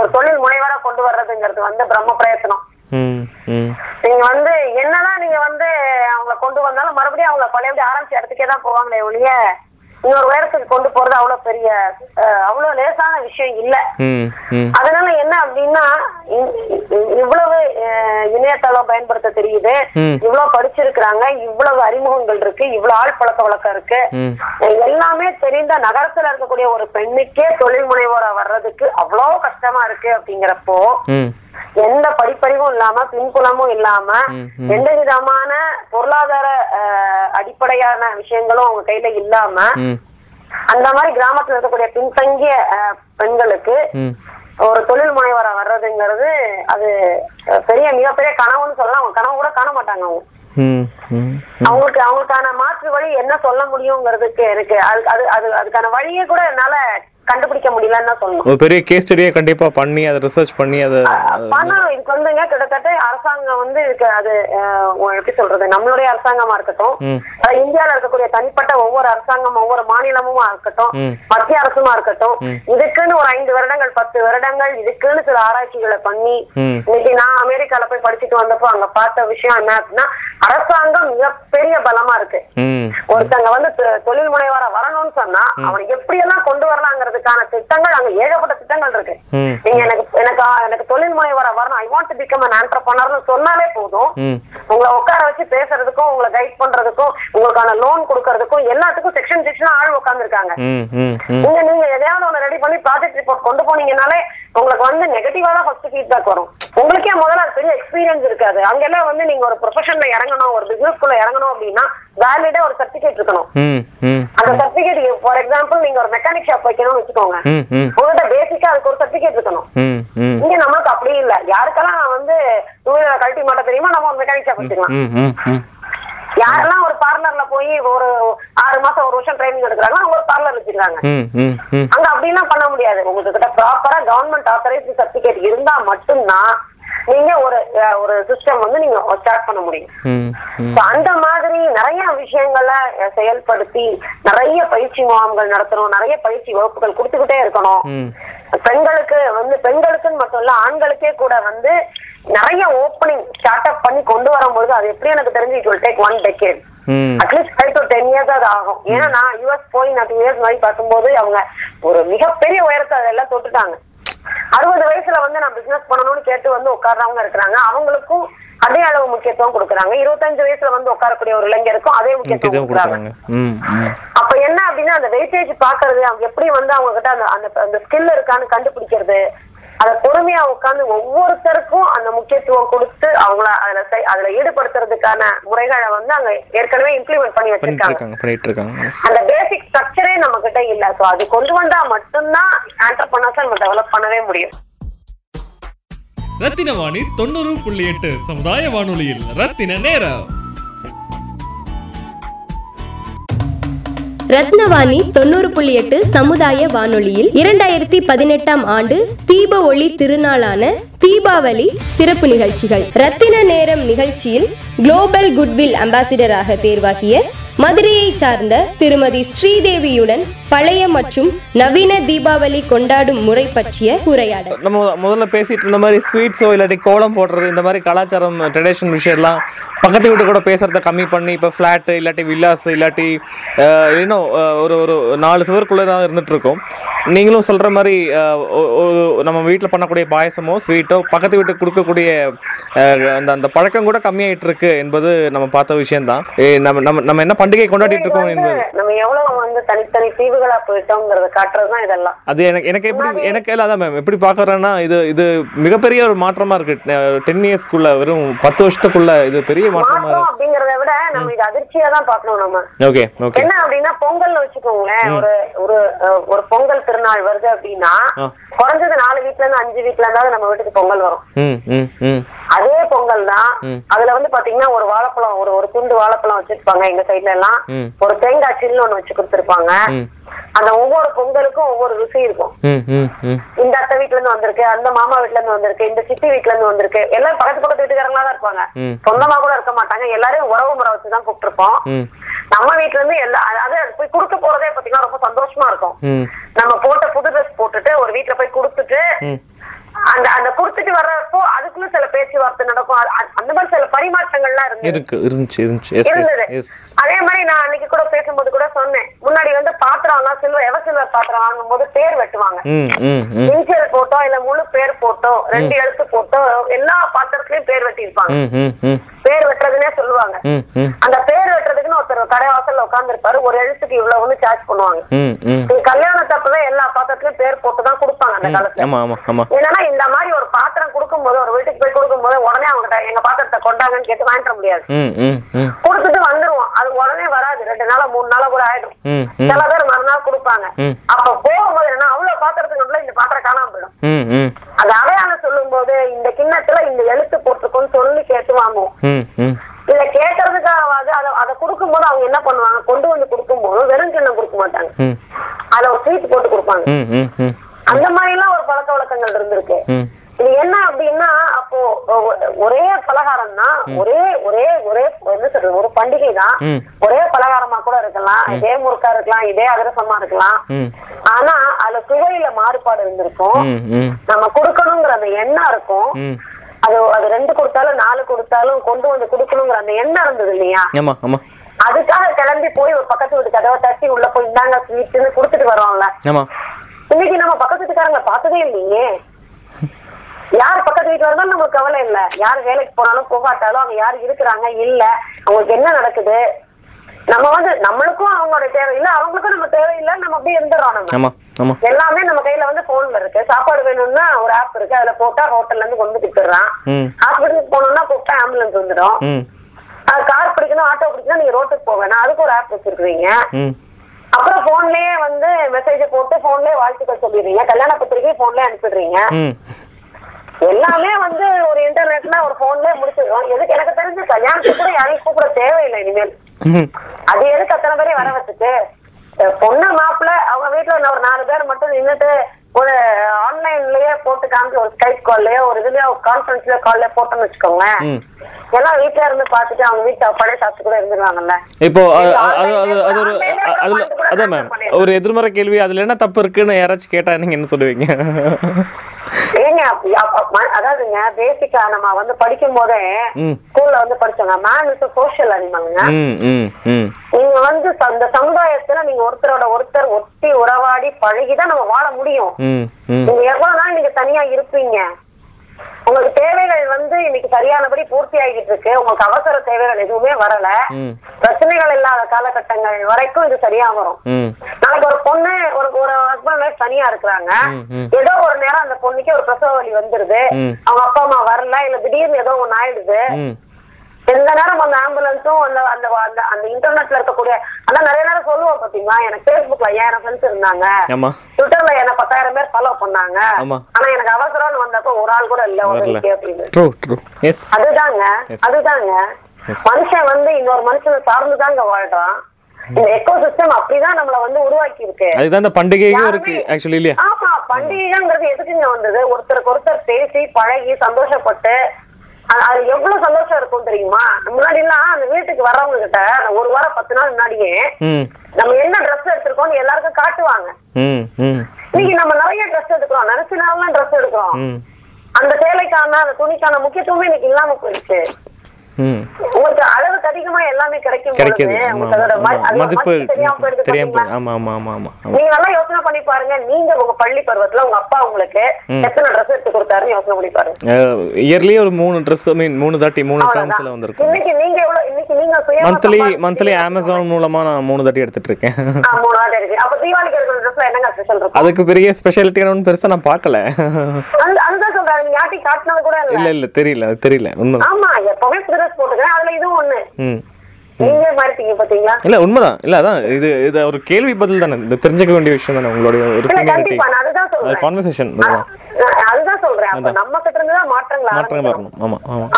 ஒரு தொழில் முனைவரா கொண்டு வர்றதுங்கிறது வந்து பிரம்ம பிரயத்தனம். நீங்க வந்து என்னதான் நீங்க வந்து அவங்களை கொண்டு வந்தாலும் மறுபடியும் அவங்க பழையபடி ஆரம்பிச்ச இடத்துக்கே தான் போவாங்களே ஒழிய இன்னொரு உயரத்துக்கு கொண்டு போறது அவ்வளவு பெரிய அவ்வளவு லேசான விஷயம் இல்ல. அதனால என்ன அப்படின்னா, இவ்வளவு இணையதளம் பயன்படுத்த தெரியுது, இவ்வளவு படிச்சிருக்கிறாங்க, இவ்வளவு அறிமுகங்கள் இருக்கு, இவ்வளவு ஆள் பழக்க வழக்கம் இருக்கு, எல்லாமே தெரிந்த நகரத்துல இருக்கக்கூடிய ஒரு பெண்ணுக்கே தொழில் முனைவோரா வர்றதுக்கு அவ்வளவு கஷ்டமா இருக்கு. அப்படிங்கிறப்போ எந்த படிப்பறிவும் இல்லாம பின்புலமும் இல்லாம எந்த விதமான பொருளாதார அடிப்படையான விஷயங்களும் அவங்க கையில இல்லாம அந்த மாதிரி கிராமத்துல இருக்கக்கூடிய பின்தங்கிய பெண்களுக்கு ஒரு தொழில் முனைவரா வர்றதுங்கிறது அது பெரிய மிகப்பெரிய கனவுன்னு சொல்லலாம். அவங்க கனவு கூட காண மாட்டாங்க. அவங்க அவங்களுக்கான மாற்று வழி என்ன சொல்ல முடியுங்கிறதுக்கு எனக்கு அதுக்கான வழியே கூட என்னால கண்டுபிடிக்க முடியலன்னு சொல்லணும். ஒரு பெரிய கேஸ் ஸ்டடியை கண்டிப்பா பண்ணி அதை ரிசர்ச் பண்ணி அதை பண்ணணும். இதுக்கு வந்துங்க கிட்டத்தட்ட அரசாங்கம் வந்து இதுக்கு அது எப்படி சொல்றது, நம்மளுடைய அரசாங்கமா இருக்கட்டும், இந்தியாவில இருக்கக்கூடிய தனிப்பட்ட ஒவ்வொரு அரசாங்கம், ஒவ்வொரு மாநிலமுமா இருக்கட்டும், மத்திய அரசுமா இருக்கட்டும், இதுக்குன்னு ஒரு 5 வருடங்கள் 10 வருடங்கள் இதுக்குன்னு சில ஆராய்ச்சிகளை பண்ணி. இன்னைக்கு நான் அமெரிக்கால போய் படிச்சுட்டு வந்தப்போ அங்க பார்த்த விஷயம் என்ன அப்படின்னா, அரசாங்கம் மிகப்பெரிய பலமா இருக்கு. ஒருத்தங்க வந்து தொழில் முனைவாரா வரணும்னு சொன்னா அவனை எப்படி எல்லாம் கொண்டு வரலாங்கிற திட்டங்கள் அங்க ஏகப்பட்ட திட்டங்கள் இருக்கு. நீங்க எனக்கு தொழில் முனைவரா வரணும், I want to become an entrepreneur சொன்னாலே போதும், உங்களை உட்கார வச்சு பேசுறதுக்கும், உங்களை கைட் பண்றதுக்கும், உங்களுக்கான லோன் கொடுக்கறதுக்கும் எல்லாத்துக்கும் செக்ஷன் செக்ஷனா ஆள் உட்கார்ந்துருக்காங்க. நீங்க எதையாவது ஒண்ணு ரெடி பண்ணி ப்ராஜெக்ட் ரிப்போர்ட் கொண்டு போனீங்கனாலே உங்களுக்கு வந்து நெகட்டிவா தான் ஃபர்ஸ்ட் ஃபீட்பேக் வரும். உங்களுக்கே முதல்ல அது பெரிய எக்ஸ்பீரியன்ஸ் இருக்காது. அங்கெல்லாம் வந்து நீங்க ஒரு ப்ரொஃபஷன்ல இறங்கணும், ஒரு பிசினஸ்க்குள்ள இறங்கணும் அப்படின்னா வேலிடா ஒரு சர்டிபிகேட் இருக்கணும். அந்த சர்டிபிகேட் ஃபார் எக்ஸாம்பிள் நீங்க ஒரு மெக்கானிக் ஷாப் வைக்கணும்னு வச்சுக்கோங்க, உங்கள்கிட்ட பேசிக்கா அதுக்கு ஒரு சர்டிபிகேட் இருக்கணும். இங்க நம்மளுக்கு அப்படி இல்ல. யாருக்கெல்லாம் நான் வந்து டூவீலர் கழட்டி மாட்ட தெரியுமா, நம்ம ஒரு மெக்கானிக் ஷாப் வச்சுக்கலாம். யாரெல்லாம் ஒரு பார்லர்ல போய் ஒரு 6 மாசம் 1 வருஷம் ட்ரைனிங் எடுக்கிறாங்களோ அவங்க ஒரு பார்லர் வச்சிருக்காங்க. அங்க அப்படின்னா பண்ண முடியாது. உங்ககிட்ட ப்ராப்பரா கவர்மெண்ட் ஆத்தரைஸ்டு சர்டிபிகேட் இருந்தா மட்டும்தான் நீங்க ஒரு சிஸ்டம் வந்து நீங்க ஸ்டார்ட் பண்ண முடியும். அந்த மாதிரி நிறைய விஷயங்களை செயல்படுத்தி நிறைய பயிற்சி முகாம்கள் நடத்தணும், நிறைய பயிற்சி வகுப்புகள் கொடுத்துக்கிட்டே இருக்கணும். பெண்களுக்கு வந்து பெண்களுக்குன்னு மட்டும் இல்ல, ஆண்களுக்கே கூட வந்து நிறைய ஓப்பனிங் ஸ்டார்ட் அப் பண்ணி கொண்டு வரும்போது அது எப்படி எனக்கு தெரிஞ்சு it will take 1 decade, at least 5 to 10 years அது ஆகும். ஏன்னா நான் US போய் நான் 2 years மாதிரி பார்க்கும்போது அவங்க ஒரு மிகப்பெரிய உயரத்தை அதெல்லாம் தொட்டுட்டாங்க. 60 வயசுல வந்து நான் பிசினஸ் பண்ணணும்னு கேட்டு வந்து உட்கார்றவங்க இருக்கிறாங்க. அவங்களுக்கும் அதே அளவு முக்கியத்துவம் கொடுக்குறாங்க. 25 வயசுல வந்து உட்காரக்கூடிய ஒரு இளைஞருக்கும் அதே முக்கியத்துவம் கொடுக்குறாங்க. அப்ப என்ன அப்படின்னா அந்த வெயிட்டேஜ் பாக்குறது, அவங்க எப்படி வந்து அவங்க கிட்ட அந்த ஸ்கில் இருக்கான்னு கண்டுபிடிக்கிறது, அதை பொறுமையா உட்காந்து ஒவ்வொருத்தருக்கும் அந்த முக்கியத்துவம் கொடுத்து அவங்கள அதுல ஈடுபடுத்துறதுக்கான முறைகளை வந்து அங்க ஏற்கனவே இம்ப்ளிமெண்ட் பண்ணி வச்சிருக்காங்க. அந்த பேசிக் ஸ்ட்ரக்சரே நம்ம கிட்ட இல்ல. சோ அது கொண்டு வந்தா மட்டும்தான் என்டர்பிரனர்ஸ் நம்ம டெவலப் பண்ணவே முடியும். ரத்தினவாணி 90.8 சமுதாய வானொலியில் ரத்தின நேரம். ரத்னவாணி 90.8 சமுதாய வானொலியில் 2018ஆம் ஆண்டு தீப ஒளி திருநாளான தீபாவளி சிறப்பு நிகழ்ச்சிகள். ரத்தின நேரம் நிகழ்ச்சியில் குளோபல் குட்வில் அம்பாசிடராக தேர்வாகிய மதுரையை சார்ந்த திருமதி ஸ்ரீதேவியுடன் பழைய மற்றும் நவீன தீபாவளி கொண்டாடும் முறை பற்றிய உரையாடல். நம்ம முதல்ல பேசிட்டு இருந்த மாதிரி ஸ்வீட்ஸோ இல்லாட்டி கோலம் போடுறது இந்த மாதிரி கலாச்சாரம் ட்ரெடிஷன் விஷயம்லாம் பக்கத்து வீட்டு கூட பேசுறத கம்மி பண்ணி இப்போ ஃப்ளாட்டு இல்லாட்டி வில்லாஸ் இல்லாட்டி இன்னும் ஒரு 4 சுவருக்குள்ளே தான் இருந்துட்டு இருக்கோம். நீங்களும் சொல்கிற மாதிரி நம்ம வீட்டில் பண்ணக்கூடிய பாயசமோ ஸ்வீட்டோ பக்கத்து வீட்டுக்கு கொடுக்கக்கூடிய அந்த பழக்கம் கூட கம்மியாகிட்டு இருக்கு என்பது நம்ம பார்த்த விஷயம்தான். நம்ம என்ன பண்டிகை கொண்டாடிட்டு இருக்கோம் என்பது நம்ம எவ்வளவு வந்து தனித்தனி தீவுகளா போயிட்டோம்ங்கறத காட்டுறதுதான் இதெல்லாம். அது எனக்கு அதான் மேம் எப்படி பார்க்குறேன்னா இது மிகப்பெரிய ஒரு மாற்றமா இருக்கு. 10 இயர்ஸ்க்குள்ள வெறும் 10 வருஷத்துக்குள்ள இது பெரிய மாற்றமா இருக்கு அப்படிங்கறத விட நம்ம இது அதிர்ச்சியா தான் பார்க்கணும். நம்ம ஓகே ஓகே என்ன அப்படின்னா பொங்கல்னு வச்சுக்கோங்களேன். ஒரு ஒரு பொங்கல் திருநாள் வருது அப்படின்னா குறைஞ்சது 4 வீட்டுல இருந்து 5 வீட்டுல இருந்தாலும் நம்ம வீட்டுக்கு பொங்கல் வரும். அதே பொங்கல் தான் அதுல வந்து பாத்தீங்கன்னா ஒரு வாழைப்பழம் ஒரு துண்டு வாழைப்பழம் வச்சிருப்பாங்க. எங்க சைட்ல எல்லாம் ஒரு தேங்காய் சில்லு ஒண்ணு வச்சு கொடுத்துருப்பாங்க. அந்த ஒவ்வொரு பொங்கலுக்கும் ஒவ்வொரு ருசி இருக்கும். இந்த அத்தை வீட்டுல இருந்து வந்திருக்கு, அந்த மாமா வீட்டுல இருந்து வந்திருக்கு, இந்த சித்தி வீட்டுல இருந்து வந்திருக்கு, எல்லாரும் பக்கத்து பக்கத்து வீட்டுக்காரங்களா தான் இருப்பாங்க. சொந்தமா கூட இருக்க மாட்டாங்க. எல்லாரும் உறவு முறை வச்சுதான் கூப்பிட்டுருப்போம். நம்ம வீட்டுல இருந்து எல்லா அதாவது போய் குடுக்க போறதே பாத்தீங்கன்னா ரொம்ப சந்தோஷமா இருக்கும். நம்ம போட்ட புது ட்ரெஸ் போட்டுட்டு ஒரு வீட்டுல போய் குடுத்துட்டு அந்த குடுத்துட்டு வர்றப்போ அதுக்குள்ள சில பேச்சுவார்த்தை நடக்கும். அந்த மாதிரி சில பரிமாற்றங்கள்லாம் இருந்தது. அதே மாதிரி நான் அன்னைக்கு கூட பேசும்போது கூட சொன்னேன், முன்னாடி வந்து பாத்திரம்லாம் சில்வர் பாத்திரம் வாங்கும் போது பேர் வெட்டுவாங்க. இன்சியல் போட்டோ இல்ல முழு பேர் போட்டோ 2 எழுத்து போட்டோ எல்லா பாத்திரத்திலயும் பேர் வெட்டி இருப்பாங்க. பேர் வெட்டுறதுன்னே சொல்லுவாங்க. அந்த பேர் வெட்டுறதுக்குன்னு ஒருத்தர் கடை வாசல்ல உட்கார்ந்து இருப்பாரு. ஒரு எழுத்துக்கு இவ்வளவுன்னு சார்ஜ் பண்ணுவாங்க. கல்யாணத்தை அப்பதான் எல்லா பாத்திரத்திலயும் பேர் போட்டுதான் கொடுப்பாங்க அந்த காலத்துல. என்னன்னா இந்த மாதிரி ஒரு பாத்திரம் கொடுக்கும் போது ஒரு வீட்டுக்கு போய் கொடுக்கும் போது உடனே அவங்க எங்க பாத்திரத்தை கொண்டாங்கன்னு கேட்டு வாங்கிட முடியாது. கொடுத்துட்டு வந்துருவோம். அது உடனே வராது. 2 நாளா 3 நாளா கூட ஆயிடும். சில பேர் மறுநாள் கொடுப்பாங்க. அப்ப போகும்போது என்ன அவ்வளவு பாத்திரத்துக்குள்ள இந்த பாத்திரம் காணாம போயிடும். அது அடையாளம் சொல்லும் போது இந்த கிண்ணத்துல இந்த எழுத்து போட்டிருக்கோன்னு சொல்லி கேட்டு வாங்குவோம். இத கேட்கறதுக்காக அதை கொடுக்கும் போது அவங்க என்ன பண்ணுவாங்க, கொண்டு வந்து கொடுக்கும் போது வெறும் கிண்ணம் கொடுக்க மாட்டாங்க. அதை ஒரு ஸ்வீட் போட்டு கொடுப்பாங்க. அந்த மாதிரி எல்லாம் ஒரு பழக்க வழக்கங்கள் இருந்திருக்கு. இது என்ன அப்படின்னா அப்போ ஒரே பலகாரம் தான், ஒரே என்ன சொல்றது, ஒரு பண்டிகை தான். ஒரே பலகாரமா கூட இருக்கலாம், இதே முறுக்கா இருக்கலாம், இதே அதிரசமா இருக்கலாம். ஆனா அதுல சுவையில மாறுபாடு இருந்திருக்கும். நம்ம கொடுக்கணுங்கிற அந்த எண்ணம் இருக்கும். அது 2 கொடுத்தாலும் 4 கொடுத்தாலும் கொண்டு வந்து கொடுக்கணுங்கிற அந்த எண்ணம் இருந்தது இல்லையா? அதுக்காக கிளம்பி போய் ஒரு பக்கத்து வீட்டு கதவை தட்டி உள்ள போய் இந்தாங்க ஸ்வீட்னு கொடுத்துட்டு வருவாங்களா? இன்னைக்கு நம்ம பக்கத்து வீட்டுக்காரங்க பார்த்ததே இல்லையே. யார் பக்கத்து வீட்டுல இருந்தாலும் நமக்கு கவலை இல்ல. யாரு வேலைக்கு போனாலும் போகாட்டாலும் அவங்க யாரு இருக்கிறாங்க இல்ல அவங்களுக்கு என்ன நடக்குது, நம்ம வந்து நம்மளுக்கும் அவங்களோட தேவை இல்ல, அவங்களுக்கும் நம்ம தேவையில்லை, நம்ம அப்படியே இருந்துடுறோம். நம்ம எல்லாமே நம்ம கையில வந்து போன்ல இருக்கு. சாப்பாடு வேணும்னா ஒரு ஆப் இருக்கு, அதுல போட்டா ஹோட்டல்ல இருந்து கொண்டு கொடுத்துடுறான். ஹாஸ்பிட்டலுக்கு போனோம்னா போட்டா ஆம்புலன்ஸ் வந்துடும். கார் பிடிக்கணும் ஆட்டோ பிடிக்கணும் நீங்க ரோட்டுக்கு போவேனா, அதுக்கு ஒரு ஆப் வச்சிருக்கீங்க. அப்புறம் போன்லயே வந்து மெசேஜ போட்டு போன்லயே வாழ்த்துக்கள் சொல்லிடுறீங்க. கல்யாண பத்திரிகை போன்லயே அனுப்பிடுறீங்க. எல்லாமே வந்து ஒரு இன்டர்நெட்ல ஒரு போன்லயே முடிச்சிடுறோம். எதுக்கு எனக்கு தெரிஞ்சு கல்யாணத்துக்கு கூட யாரையும் கூப்பிட தேவையில்லை இனிமேல். அது எதுக்கு அத்தனை பேரையும் வர வச்சுட்டு பொண்ணு மாப்பிள்ள அவங்க வீட்டுல ஒரு 4 பேர் மட்டும் நின்றுட்டு ஒரு ஆன்லைன்லயே போட்டு காமிச்சு ஒரு ஸ்கைப் கால்லயோ ஒரு இதுலயோ கான்ஃபரன்ஸ்லயோ கால்லயே போட்டோன்னு வச்சுக்கோங்க. எல்லாம் வீட்டுல இருந்து பாத்துட்டு அவங்க வீட்டு பழைய சாப்பிட்டு கூட இருந்துருவாங்கல்ல. இப்போ அதான் மேம் ஒரு எதிர்மறை கேள்வி, அதுல என்ன தப்பு இருக்குன்னு யாராச்சும் கேட்டா நீங்க என்ன சொல்லுவீங்க? ஏங்க அதாவதுங்க பேசிக்கா நம்ம வந்து படிக்கும் போதே ஸ்கூல்ல வந்து படிச்சோங்க, மேன் இஸ் a social animalங்க. நீங்க வந்து அந்த சமுதாயத்துல நீங்க ஒருத்தரோட ஒருத்தர் ஒட்டி உறவாடி பழகிதான் நம்ம வாழ முடியும். நீங்க எவ்வளவு நாள் நீங்க தனியா இருப்பீங்க? உங்களுக்கு தேவைகள் வந்து இன்னைக்கு சரியானபடி பூர்த்தி ஆகிட்டு இருக்கு. உங்களுக்கு அவசர தேவைகள் எதுவுமே வரல. பிரச்சனைகள் இல்லாத காலகட்டங்கள் வரைக்கும் இது சரியா வரும். நாளைக்கு ஒரு பொண்ணு ஒரு ஹஸ்பண்ட் ஒய்ஃப் தனியா இருக்கிறாங்க. ஏதோ ஒரு நேரம் அந்த பொண்ணுக்கு ஒரு பிரசவ வலி வந்துருது, அவங்க அப்பா அம்மா வரல, இல்ல திடீர்னு ஏதோ ஒண்ணு ஆயிடுது. எந்த நேரம் அந்த ஆம்புலன்ஸும் அந்த அந்த அந்த இன்டர்நெட்ல இருக்கக்கூடிய அதான் நிறைய நேரம் சொல்லுவோம் பாத்தீங்களா, எனக்கு பேஸ்புக்ல 5000 ஃப்ரெண்ட்ஸ் இருந்தாங்க, ட்விட்டர்ல என்ன 10000 பேர் ஃபாலோ பண்ணாங்க, ஆனா எனக்கு அவசரம்னு வந்தப்ப ஒரு ஆள் கூட இல்ல அப்படின்னு. அதுதாங்க மனுஷன் வந்து இன்னொரு மனுஷனை சார்ந்துதாங்க வாழ்றான். இந்த எக்கோ சிஸ்டம் அப்படிதான் நம்மள வந்து உருவாக்கி இருக்கு. அதுதான் இந்த பண்டிகையும் இருக்கு ஆக்சுவலி இல்லையா? ஆமா, பண்டிகைங்கிறது எதுக்குங்க வந்தது? ஒருத்தருக்கு ஒருத்தர் பேசி பழகி சந்தோஷப்பட்டு அது எவ்வளவு சந்தோஷம் இருக்கும் தெரியுமா? முன்னாடி எல்லாம் அந்த வீட்டுக்கு வர்றவங்க கிட்ட ஒரு வாரம் 10 நாள் முன்னாடியே நம்ம என்ன ட்ரெஸ் எடுத்திருக்கோம் எல்லாருக்கும் காட்டுவாங்க. இன்னைக்கு நம்ம நிறைய ட்ரெஸ் எடுக்கிறோம், நினைச்சு நேரம் ட்ரெஸ் எடுக்கிறோம். அந்த சேலைக்கான அந்த துணிக்கான முக்கியத்துவமே இன்னைக்கு இல்லாம போயிடுச்சு. உங்களுக்கு அளவுக்கு அதிகமா எல்லாமே கிடைக்கும். நீங்க நல்லா யோசனை பண்ணி பாருங்க. நீங்க உங்க பள்ளி பருவத்துல உங்க அப்பா உங்களுக்கு எத்தனை ட்ரெஸ் எடுத்து கொடுத்தாருன்னு யோசனை பண்ணி பாருங்க. இயர்லி ஒரு 3 ட்ரெஸ் 3 டைம்ஸ்ல வந்திருக்கும். இன்னைக்கு நீங்க எவ்வளவு, இன்னைக்கு நீங்க மந்த்லி Amazon மூலமா நான் 3 வாட்டி எடுத்துட்டு இருக்கேன். அப்ப தீபாவளிக்கு இருக்கிற ட்ரெஸ்ல என்னங்க ஸ்பெஷல் இருக்கு? அதுக்கு பெரிய ஸ்பெஷாலிட்டியான ஒன்னு பெருசா நான் பார்க்கல. அதுதான் சொல்றாங்க, நீ யாட்டி காட்டினது கூட இல்ல. இல்ல தெரியல தெரியல உண்மை. ஆமா, எப்பவுமே கேள்வி பதில் தானே தெரிஞ்சுக்க வேண்டிய விஷயம் தானே உங்களுடைய ஒரு கான்வர்சேஷன். அதுதான் சொல்றேன், நம்ம கிட்ட இருந்துதான் மாற்றங்கள்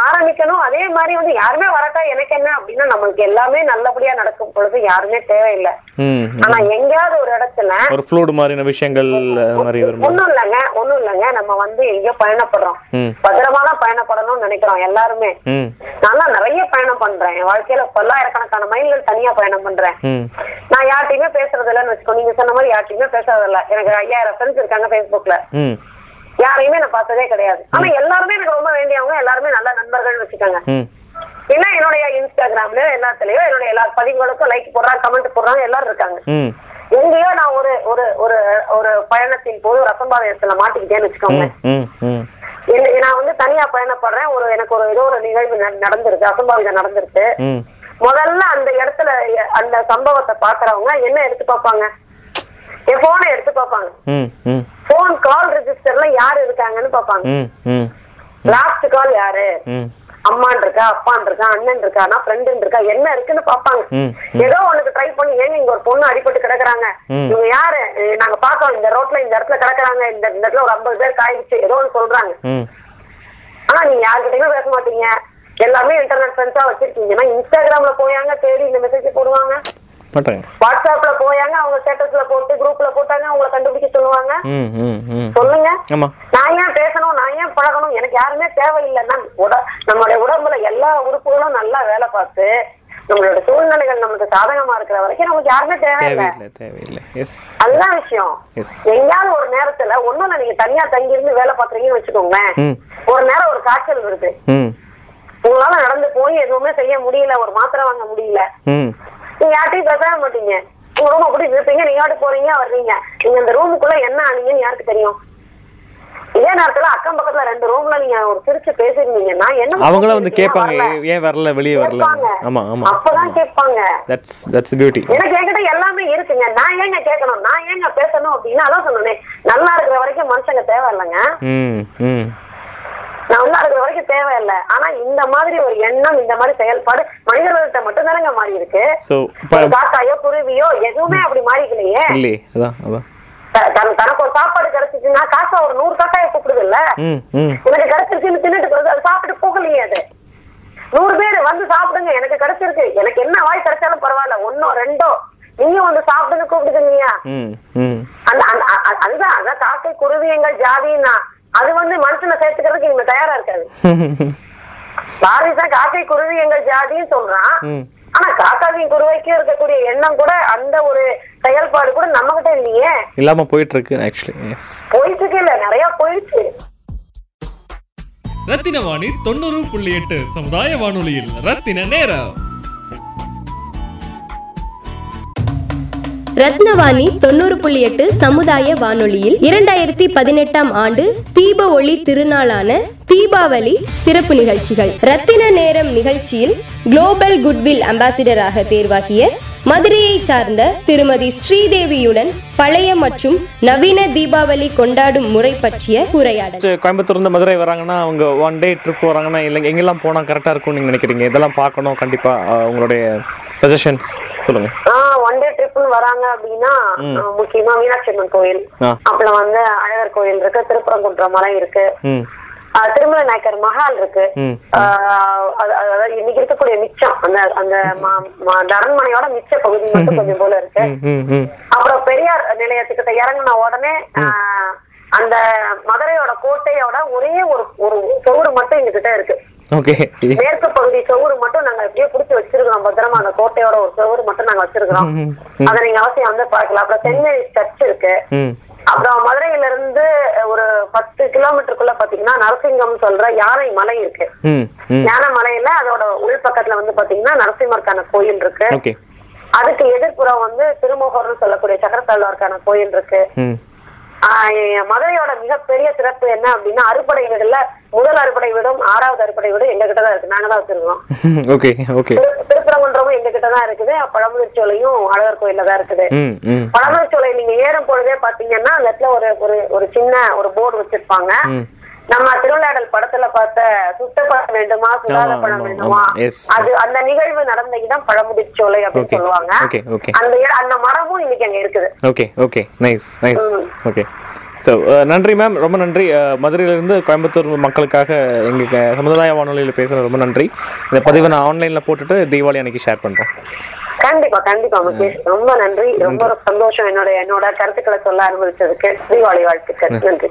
ஆரம்பிக்கணும். அதே மாதிரி வந்து யாருமே வரட்டா எனக்கு என்ன அப்படின்னா நம்மளுக்கு எல்லாமே நல்லபடியா நடக்கும் பொழுது யாருமே தேவையில்லை. ஆனா எங்கயாவது ஒரு இடத்துல ஒரு ஃப்ளூட் மாதிரியான விஷயங்கள் ஒண்ணும் இல்லைங்க நம்ம வந்து எங்கேயோ பயணப்படுறோம், பத்திரமா தான் பயணப்படணும்னு நினைக்கிறோம் எல்லாருமே. நல்லா நிறைய பயணம் பண்றேன் என் வாழ்க்கையில, பல்லாயிரக்கணக்கான மைல்கள் தனியா பயணம் பண்றேன். நான் யார்ட்டையுமே பேசுறது இல்லைன்னு வச்சுக்கோ, நீங்க சொன்ன மாதிரி யார்ட்டையுமே பேசுறது இல்லை. எனக்கு 5000 ஃப்ரெண்ட்ஸ் இருக்காங்க பேஸ்புக்ல, யாரையுமே நான் பார்த்ததே கிடையாது. ஆனா எல்லாருமே எனக்கு ரொம்ப வேண்டியவங்க, எல்லாருமே நல்ல நண்பர்கள் வச்சுக்காங்க. ஏன்னா என்னுடைய இன்ஸ்டாகிராம்லயோ எல்லாத்துலயோ என்னுடைய எல்லா பதிவுகளுக்கும் லைக் போடுறாங்க, கமெண்ட் போடுறாங்க, எல்லாரும் இருக்காங்க. எங்கேயோ நான் ஒரு ஒரு ஒரு பயணத்தின் போது ஒரு அசம்பாவிதத்துல மாட்டிக்கிட்டேன்னு வச்சுக்கோங்க. நான் வந்து தனியா பயணப்படுறேன், ஒரு எனக்கு ஒரு ஏதோ ஒரு நிகழ்வு நடந்திருக்கு, அசம்பாவிதம் நடந்திருக்கு. முதல்ல அந்த இடத்துல அந்த சம்பவத்தை பாக்குறவங்க என்ன எடுத்து பார்ப்பாங்க? என் போனை எடுத்து பார்ப்பாங்க, போன் கால் ரெஜிஸ்டர்ல யாரு இருக்காங்கன்னு பார்ப்பாங்க. லாஸ்ட் கால் யாரு, அம்மான் இருக்கா, அப்பான் இருக்கா, அண்ணன் இருக்கானா, ஃப்ரெண்டு இருக்கா, என்ன இருக்குன்னு பாப்பாங்க. ஏதோ ஒண்ணுக்கு ட்ரை பண்ணி, ஏங்க இங்க ஒரு பொண்ணு அடிபட்டு கிடக்குறாங்க, இவங்க யாரு நாங்க பாக்கோம், இந்த ரோட்ல இந்த இடத்துல கிடக்குறாங்க, இந்த இடத்துல ஒரு 50 பேர் காயிடுச்சு, ஏதோ ஒண்ணு சொல்றாங்க. ஆனா நீங்க யாருக்கிட்டையுமே பேச மாட்டீங்க, எல்லாமே இன்டர்நெட் ஃப்ரெண்ட்ஸா வச்சிருக்கீங்கன்னா இன்ஸ்டாகிராம்ல போயாங்க தேடி இந்த மெசேஜ் போடுவாங்க, வாட்ஸ்அப்ல போயாங்க அவங்க ஸ்டேட்டஸ்ல போட்டு குரூப்ல போட்டாங்க, அவங்களை கண்டுபிடிக்க சொல்லுவாங்க. சொல்லுங்க, நான் ஏன் பேசணும், நான் ஏன் பழகணும், எனக்கு யாருமே தேவையில்லைன்னா நம்மளுடைய உடம்புல எல்லா உறுப்புகளும் நல்லா வேலை பார்த்து நம்மளோட சூழ்நிலைகள் நமக்கு சாதகமா இருக்கிற வரைக்கும் நமக்கு யாருமே தேவையில்லை. அதுதான் விஷயம். எங்கேயாவது ஒரு நேரத்துல ஒண்ணும் இல்லை, நீங்க தனியா தங்கி இருந்து வேலை பாக்குறீங்கன்னு வச்சுக்கோங்க, ஒரு நேரம் ஒரு காய்ச்சல் வருது, உங்களால நடந்து போய் எதுவுமே செய்ய முடியல, ஒரு மாத்திரை வாங்க முடியல, நீங்க யார்ட்டையும் பேசவே மாட்டீங்க, உங்க ரூம் அப்படி இருப்பீங்க, நீங்க யார்ட்டு போறீங்க வர்றீங்க, நீங்க அந்த ரூமுக்குள்ள என்ன ஆனீங்கன்னு யாருக்கு தெரியும்? இதே நேரத்துல அக்கம் பக்கத்துல 2 ரூம்ல நீங்க ஒரு சிரிச்சு பேசிருந்தீங்கன்னா என்ன, அவங்களே வந்து கேட்பாங்க, ஏன் வரல, வெளியே வரல. ஆமா ஆமா, அப்பதான் கேட்பாங்க. That's that's beauty. எனக்கு என்கிட்ட எல்லாமே இருக்குங்க, நான் ஏங்க கேட்கணும், நான் ஏங்க பேசணும் அப்படின்னா அதான் சொன்னேன், நல்லா இருக்கிற வரைக்கும் மனுஷங்க தேவை இல்லைங்க, நல்லா இருக்கிற வரைக்கும் தேவையில்லை. ஆனா இந்த மாதிரி ஒரு எண்ணம், இந்த மாதிரி செயல்பாடு மனிதர்கள்ட்ட மட்டும் தானங்க மாறி இருக்கு. காக்காயோ குருவியோ எதுவுமே அப்படி மாறிக்கலையே. தனக்கு ஒரு சாப்பாடு கிடைச்சிச்சுன்னா காக்கா ஒரு 100 காக்காய கூப்பிடுது இல்ல, உனக்கு கிடைச்சிருச்சுன்னு தின்னுட்டு அது சாப்பிட்டு போகலையே. அது 100 பேர் வந்து சாப்பிடுங்க எனக்கு கிடைச்சிருக்கு, எனக்கு என்ன வாய் கிடைச்சாலும் பரவாயில்ல, 1 2 நீயும் வந்து சாப்பிடுன்னு கூப்பிடுது இல்லையா? அதுதான் அதான் காக்கை குருவியங்கள் ஜாதின்னா அது வந்து மனுஷனை சேர்த்துக்கிறதுக்கு இவங்க தயாரா இருக்காது. பாரிதான் காக்கை குருவி எங்கள் ஜாதின்னு சொல்றான். ஆனா காக்காவின் குருவைக்கும் இருக்கக்கூடிய எண்ணம் கூட, அந்த ஒரு செயல்பாடு கூட நம்ம கிட்ட இல்லையே, இல்லாம போயிட்டு இருக்கு. ஆக்சுவலி போயிட்டு இருக்கு, இல்ல நிறைய போயிடுச்சு. ரத்தினவாணி 90.8 சமுதாய வானொலியில் ரத்தின நேரம். ரத்னவாணி 90.8 சமுதாய வானொலியில் 2018ஆம் ஆண்டு தீப ஒளி திருநாளான தீபாவளி சிறப்பு நிகழ்ச்சிகள். ரத்தின நேரம் நிகழ்ச்சியில் குளோபல் குட்வில் அம்பாசிடராக தேர்வாகிய மதுரையை சார்ந்த திருமதி ஸ்ரீதேவியுடன் பழைய மற்றும் நவீன தீபாவளி கொண்டாடும் முறை பற்றிய உரையாடல். கோயம்புத்தூர் இருந்து மதுரை வராங்கன்னா, அவங்க 1 டே ட்ரிப் வராங்கன்னா இல்லைங்க, எங்கெல்லாம் போனா கரெக்டா இருக்கும் நீங்க நினைக்கிறீங்க? இதெல்லாம் பார்க்கணும் கண்டிப்பா, உங்களுடைய சஜஷன்ஸ் சொல்லுங்க. 1 டே ட்ரிப்னு வராங்க அப்படின்னா முக்கியமா மீனாட்சி அம்மன் கோயில், அப்புறம் வந்து அழகர் கோயில் இருக்கு, திருப்பரங்குன்ற மலை இருக்கு, திருமலை நாயக்கர் மஹால் இருக்கு, இன்னைக்கு இருக்கக்கூடிய மிச்சம் அந்த அரண்மனையோட மிச்ச பகுதி மட்டும் கொஞ்சம் போல இருக்கு. அப்புறம் பெரியார் நிலையத்துக்கு இறங்கின உடனே அந்த மதுரையோட கோட்டையோட ஒரே ஒரு சோறு மட்டும் எங்ககிட்ட இருக்கு. மேற்கு பகுதி சவுறு மட்டும் நாங்க எப்படியோ புடிச்சு வச்சிருக்கோம் பத்திரமா. அந்த கோட்டையோட ஒரு சவுறு மட்டும் நாங்க வச்சிருக்கிறோம், அதை நீங்க அவசியம் வந்து பாக்கலாம். அப்புறம் சென்னை சர்ச் இருக்கு. அப்புறம் மதுரையில இருந்து ஒரு 10 கிலோமீட்டருக்குள்ள பாத்தீங்கன்னா நரசிங்கம் சொல்ற யானை மலை இருக்கு. யானை மலையில அதோட உள்பக்கத்துல வந்து பாத்தீங்கன்னா நரசிம்மருக்கான கோயில் இருக்கு. அதுக்கு எதிர்ப்புறம் வந்து திருமுகர்னு சொல்லக்கூடிய சக்கரசாழ்வார்க்கான கோயில் இருக்கு. மதுரையோட மிகப்பெரிய சிறப்பு என்ன அப்படின்னா, அறுபடை வீடுல முதல் அறுபடை வீடும் 6வது அறுபடை வீடும் எங்க கிட்டதான் இருக்கு, நாங்கதான் வச்சிருக்கோம். திருப்பரங்குன்றமும் எங்க கிட்டதான் இருக்குது, பழமுதிர்ச்சோலையும் அழகர் கோயில தான் இருக்குது. பழமுதிர்ச்சோலை நீங்க ஏறும் பொழுதே பாத்தீங்கன்னா அந்த இடத்துல ஒரு ஒரு சின்ன ஒரு போர்டு வச்சிருப்பாங்க. நம்ம திருவிளையாடல் படத்துல பார்த்த சுத்தப்பழம் வேண்டுமா சுடாத பழம் வேண்டுமா, அது அந்த நிகழ்வு நடந்த இடம் பழமுதிர்ச்சோலை அப்படின்னு சொல்லுவாங்க. அந்த மரமும் இன்னைக்கு அங்க இருக்குது. Okay okay nice nice okay so நன்றி மேம், ரொம்ப நன்றி. மதுரையிலிருந்து கோயம்புத்தூர் மக்களுக்காக எங்களுக்கு சமுதாய வானொலியில் பேசுறது ரொம்ப நன்றி. இந்த பதிவை நான் ஆன்லைன்ல போட்டுட்டு தீபாவளி அன்னைக்கு ஷேர் பண்றேன். கண்டிப்பா கண்டிப்பா முகேஷ், ரொம்ப நன்றி, ரொம்ப சந்தோஷம் என்னோட கருத்துக்களை சொல்ல அனுமதிச்சதுக்கு. தீபாவளி வாழ்த்துக்கள். நன்றி.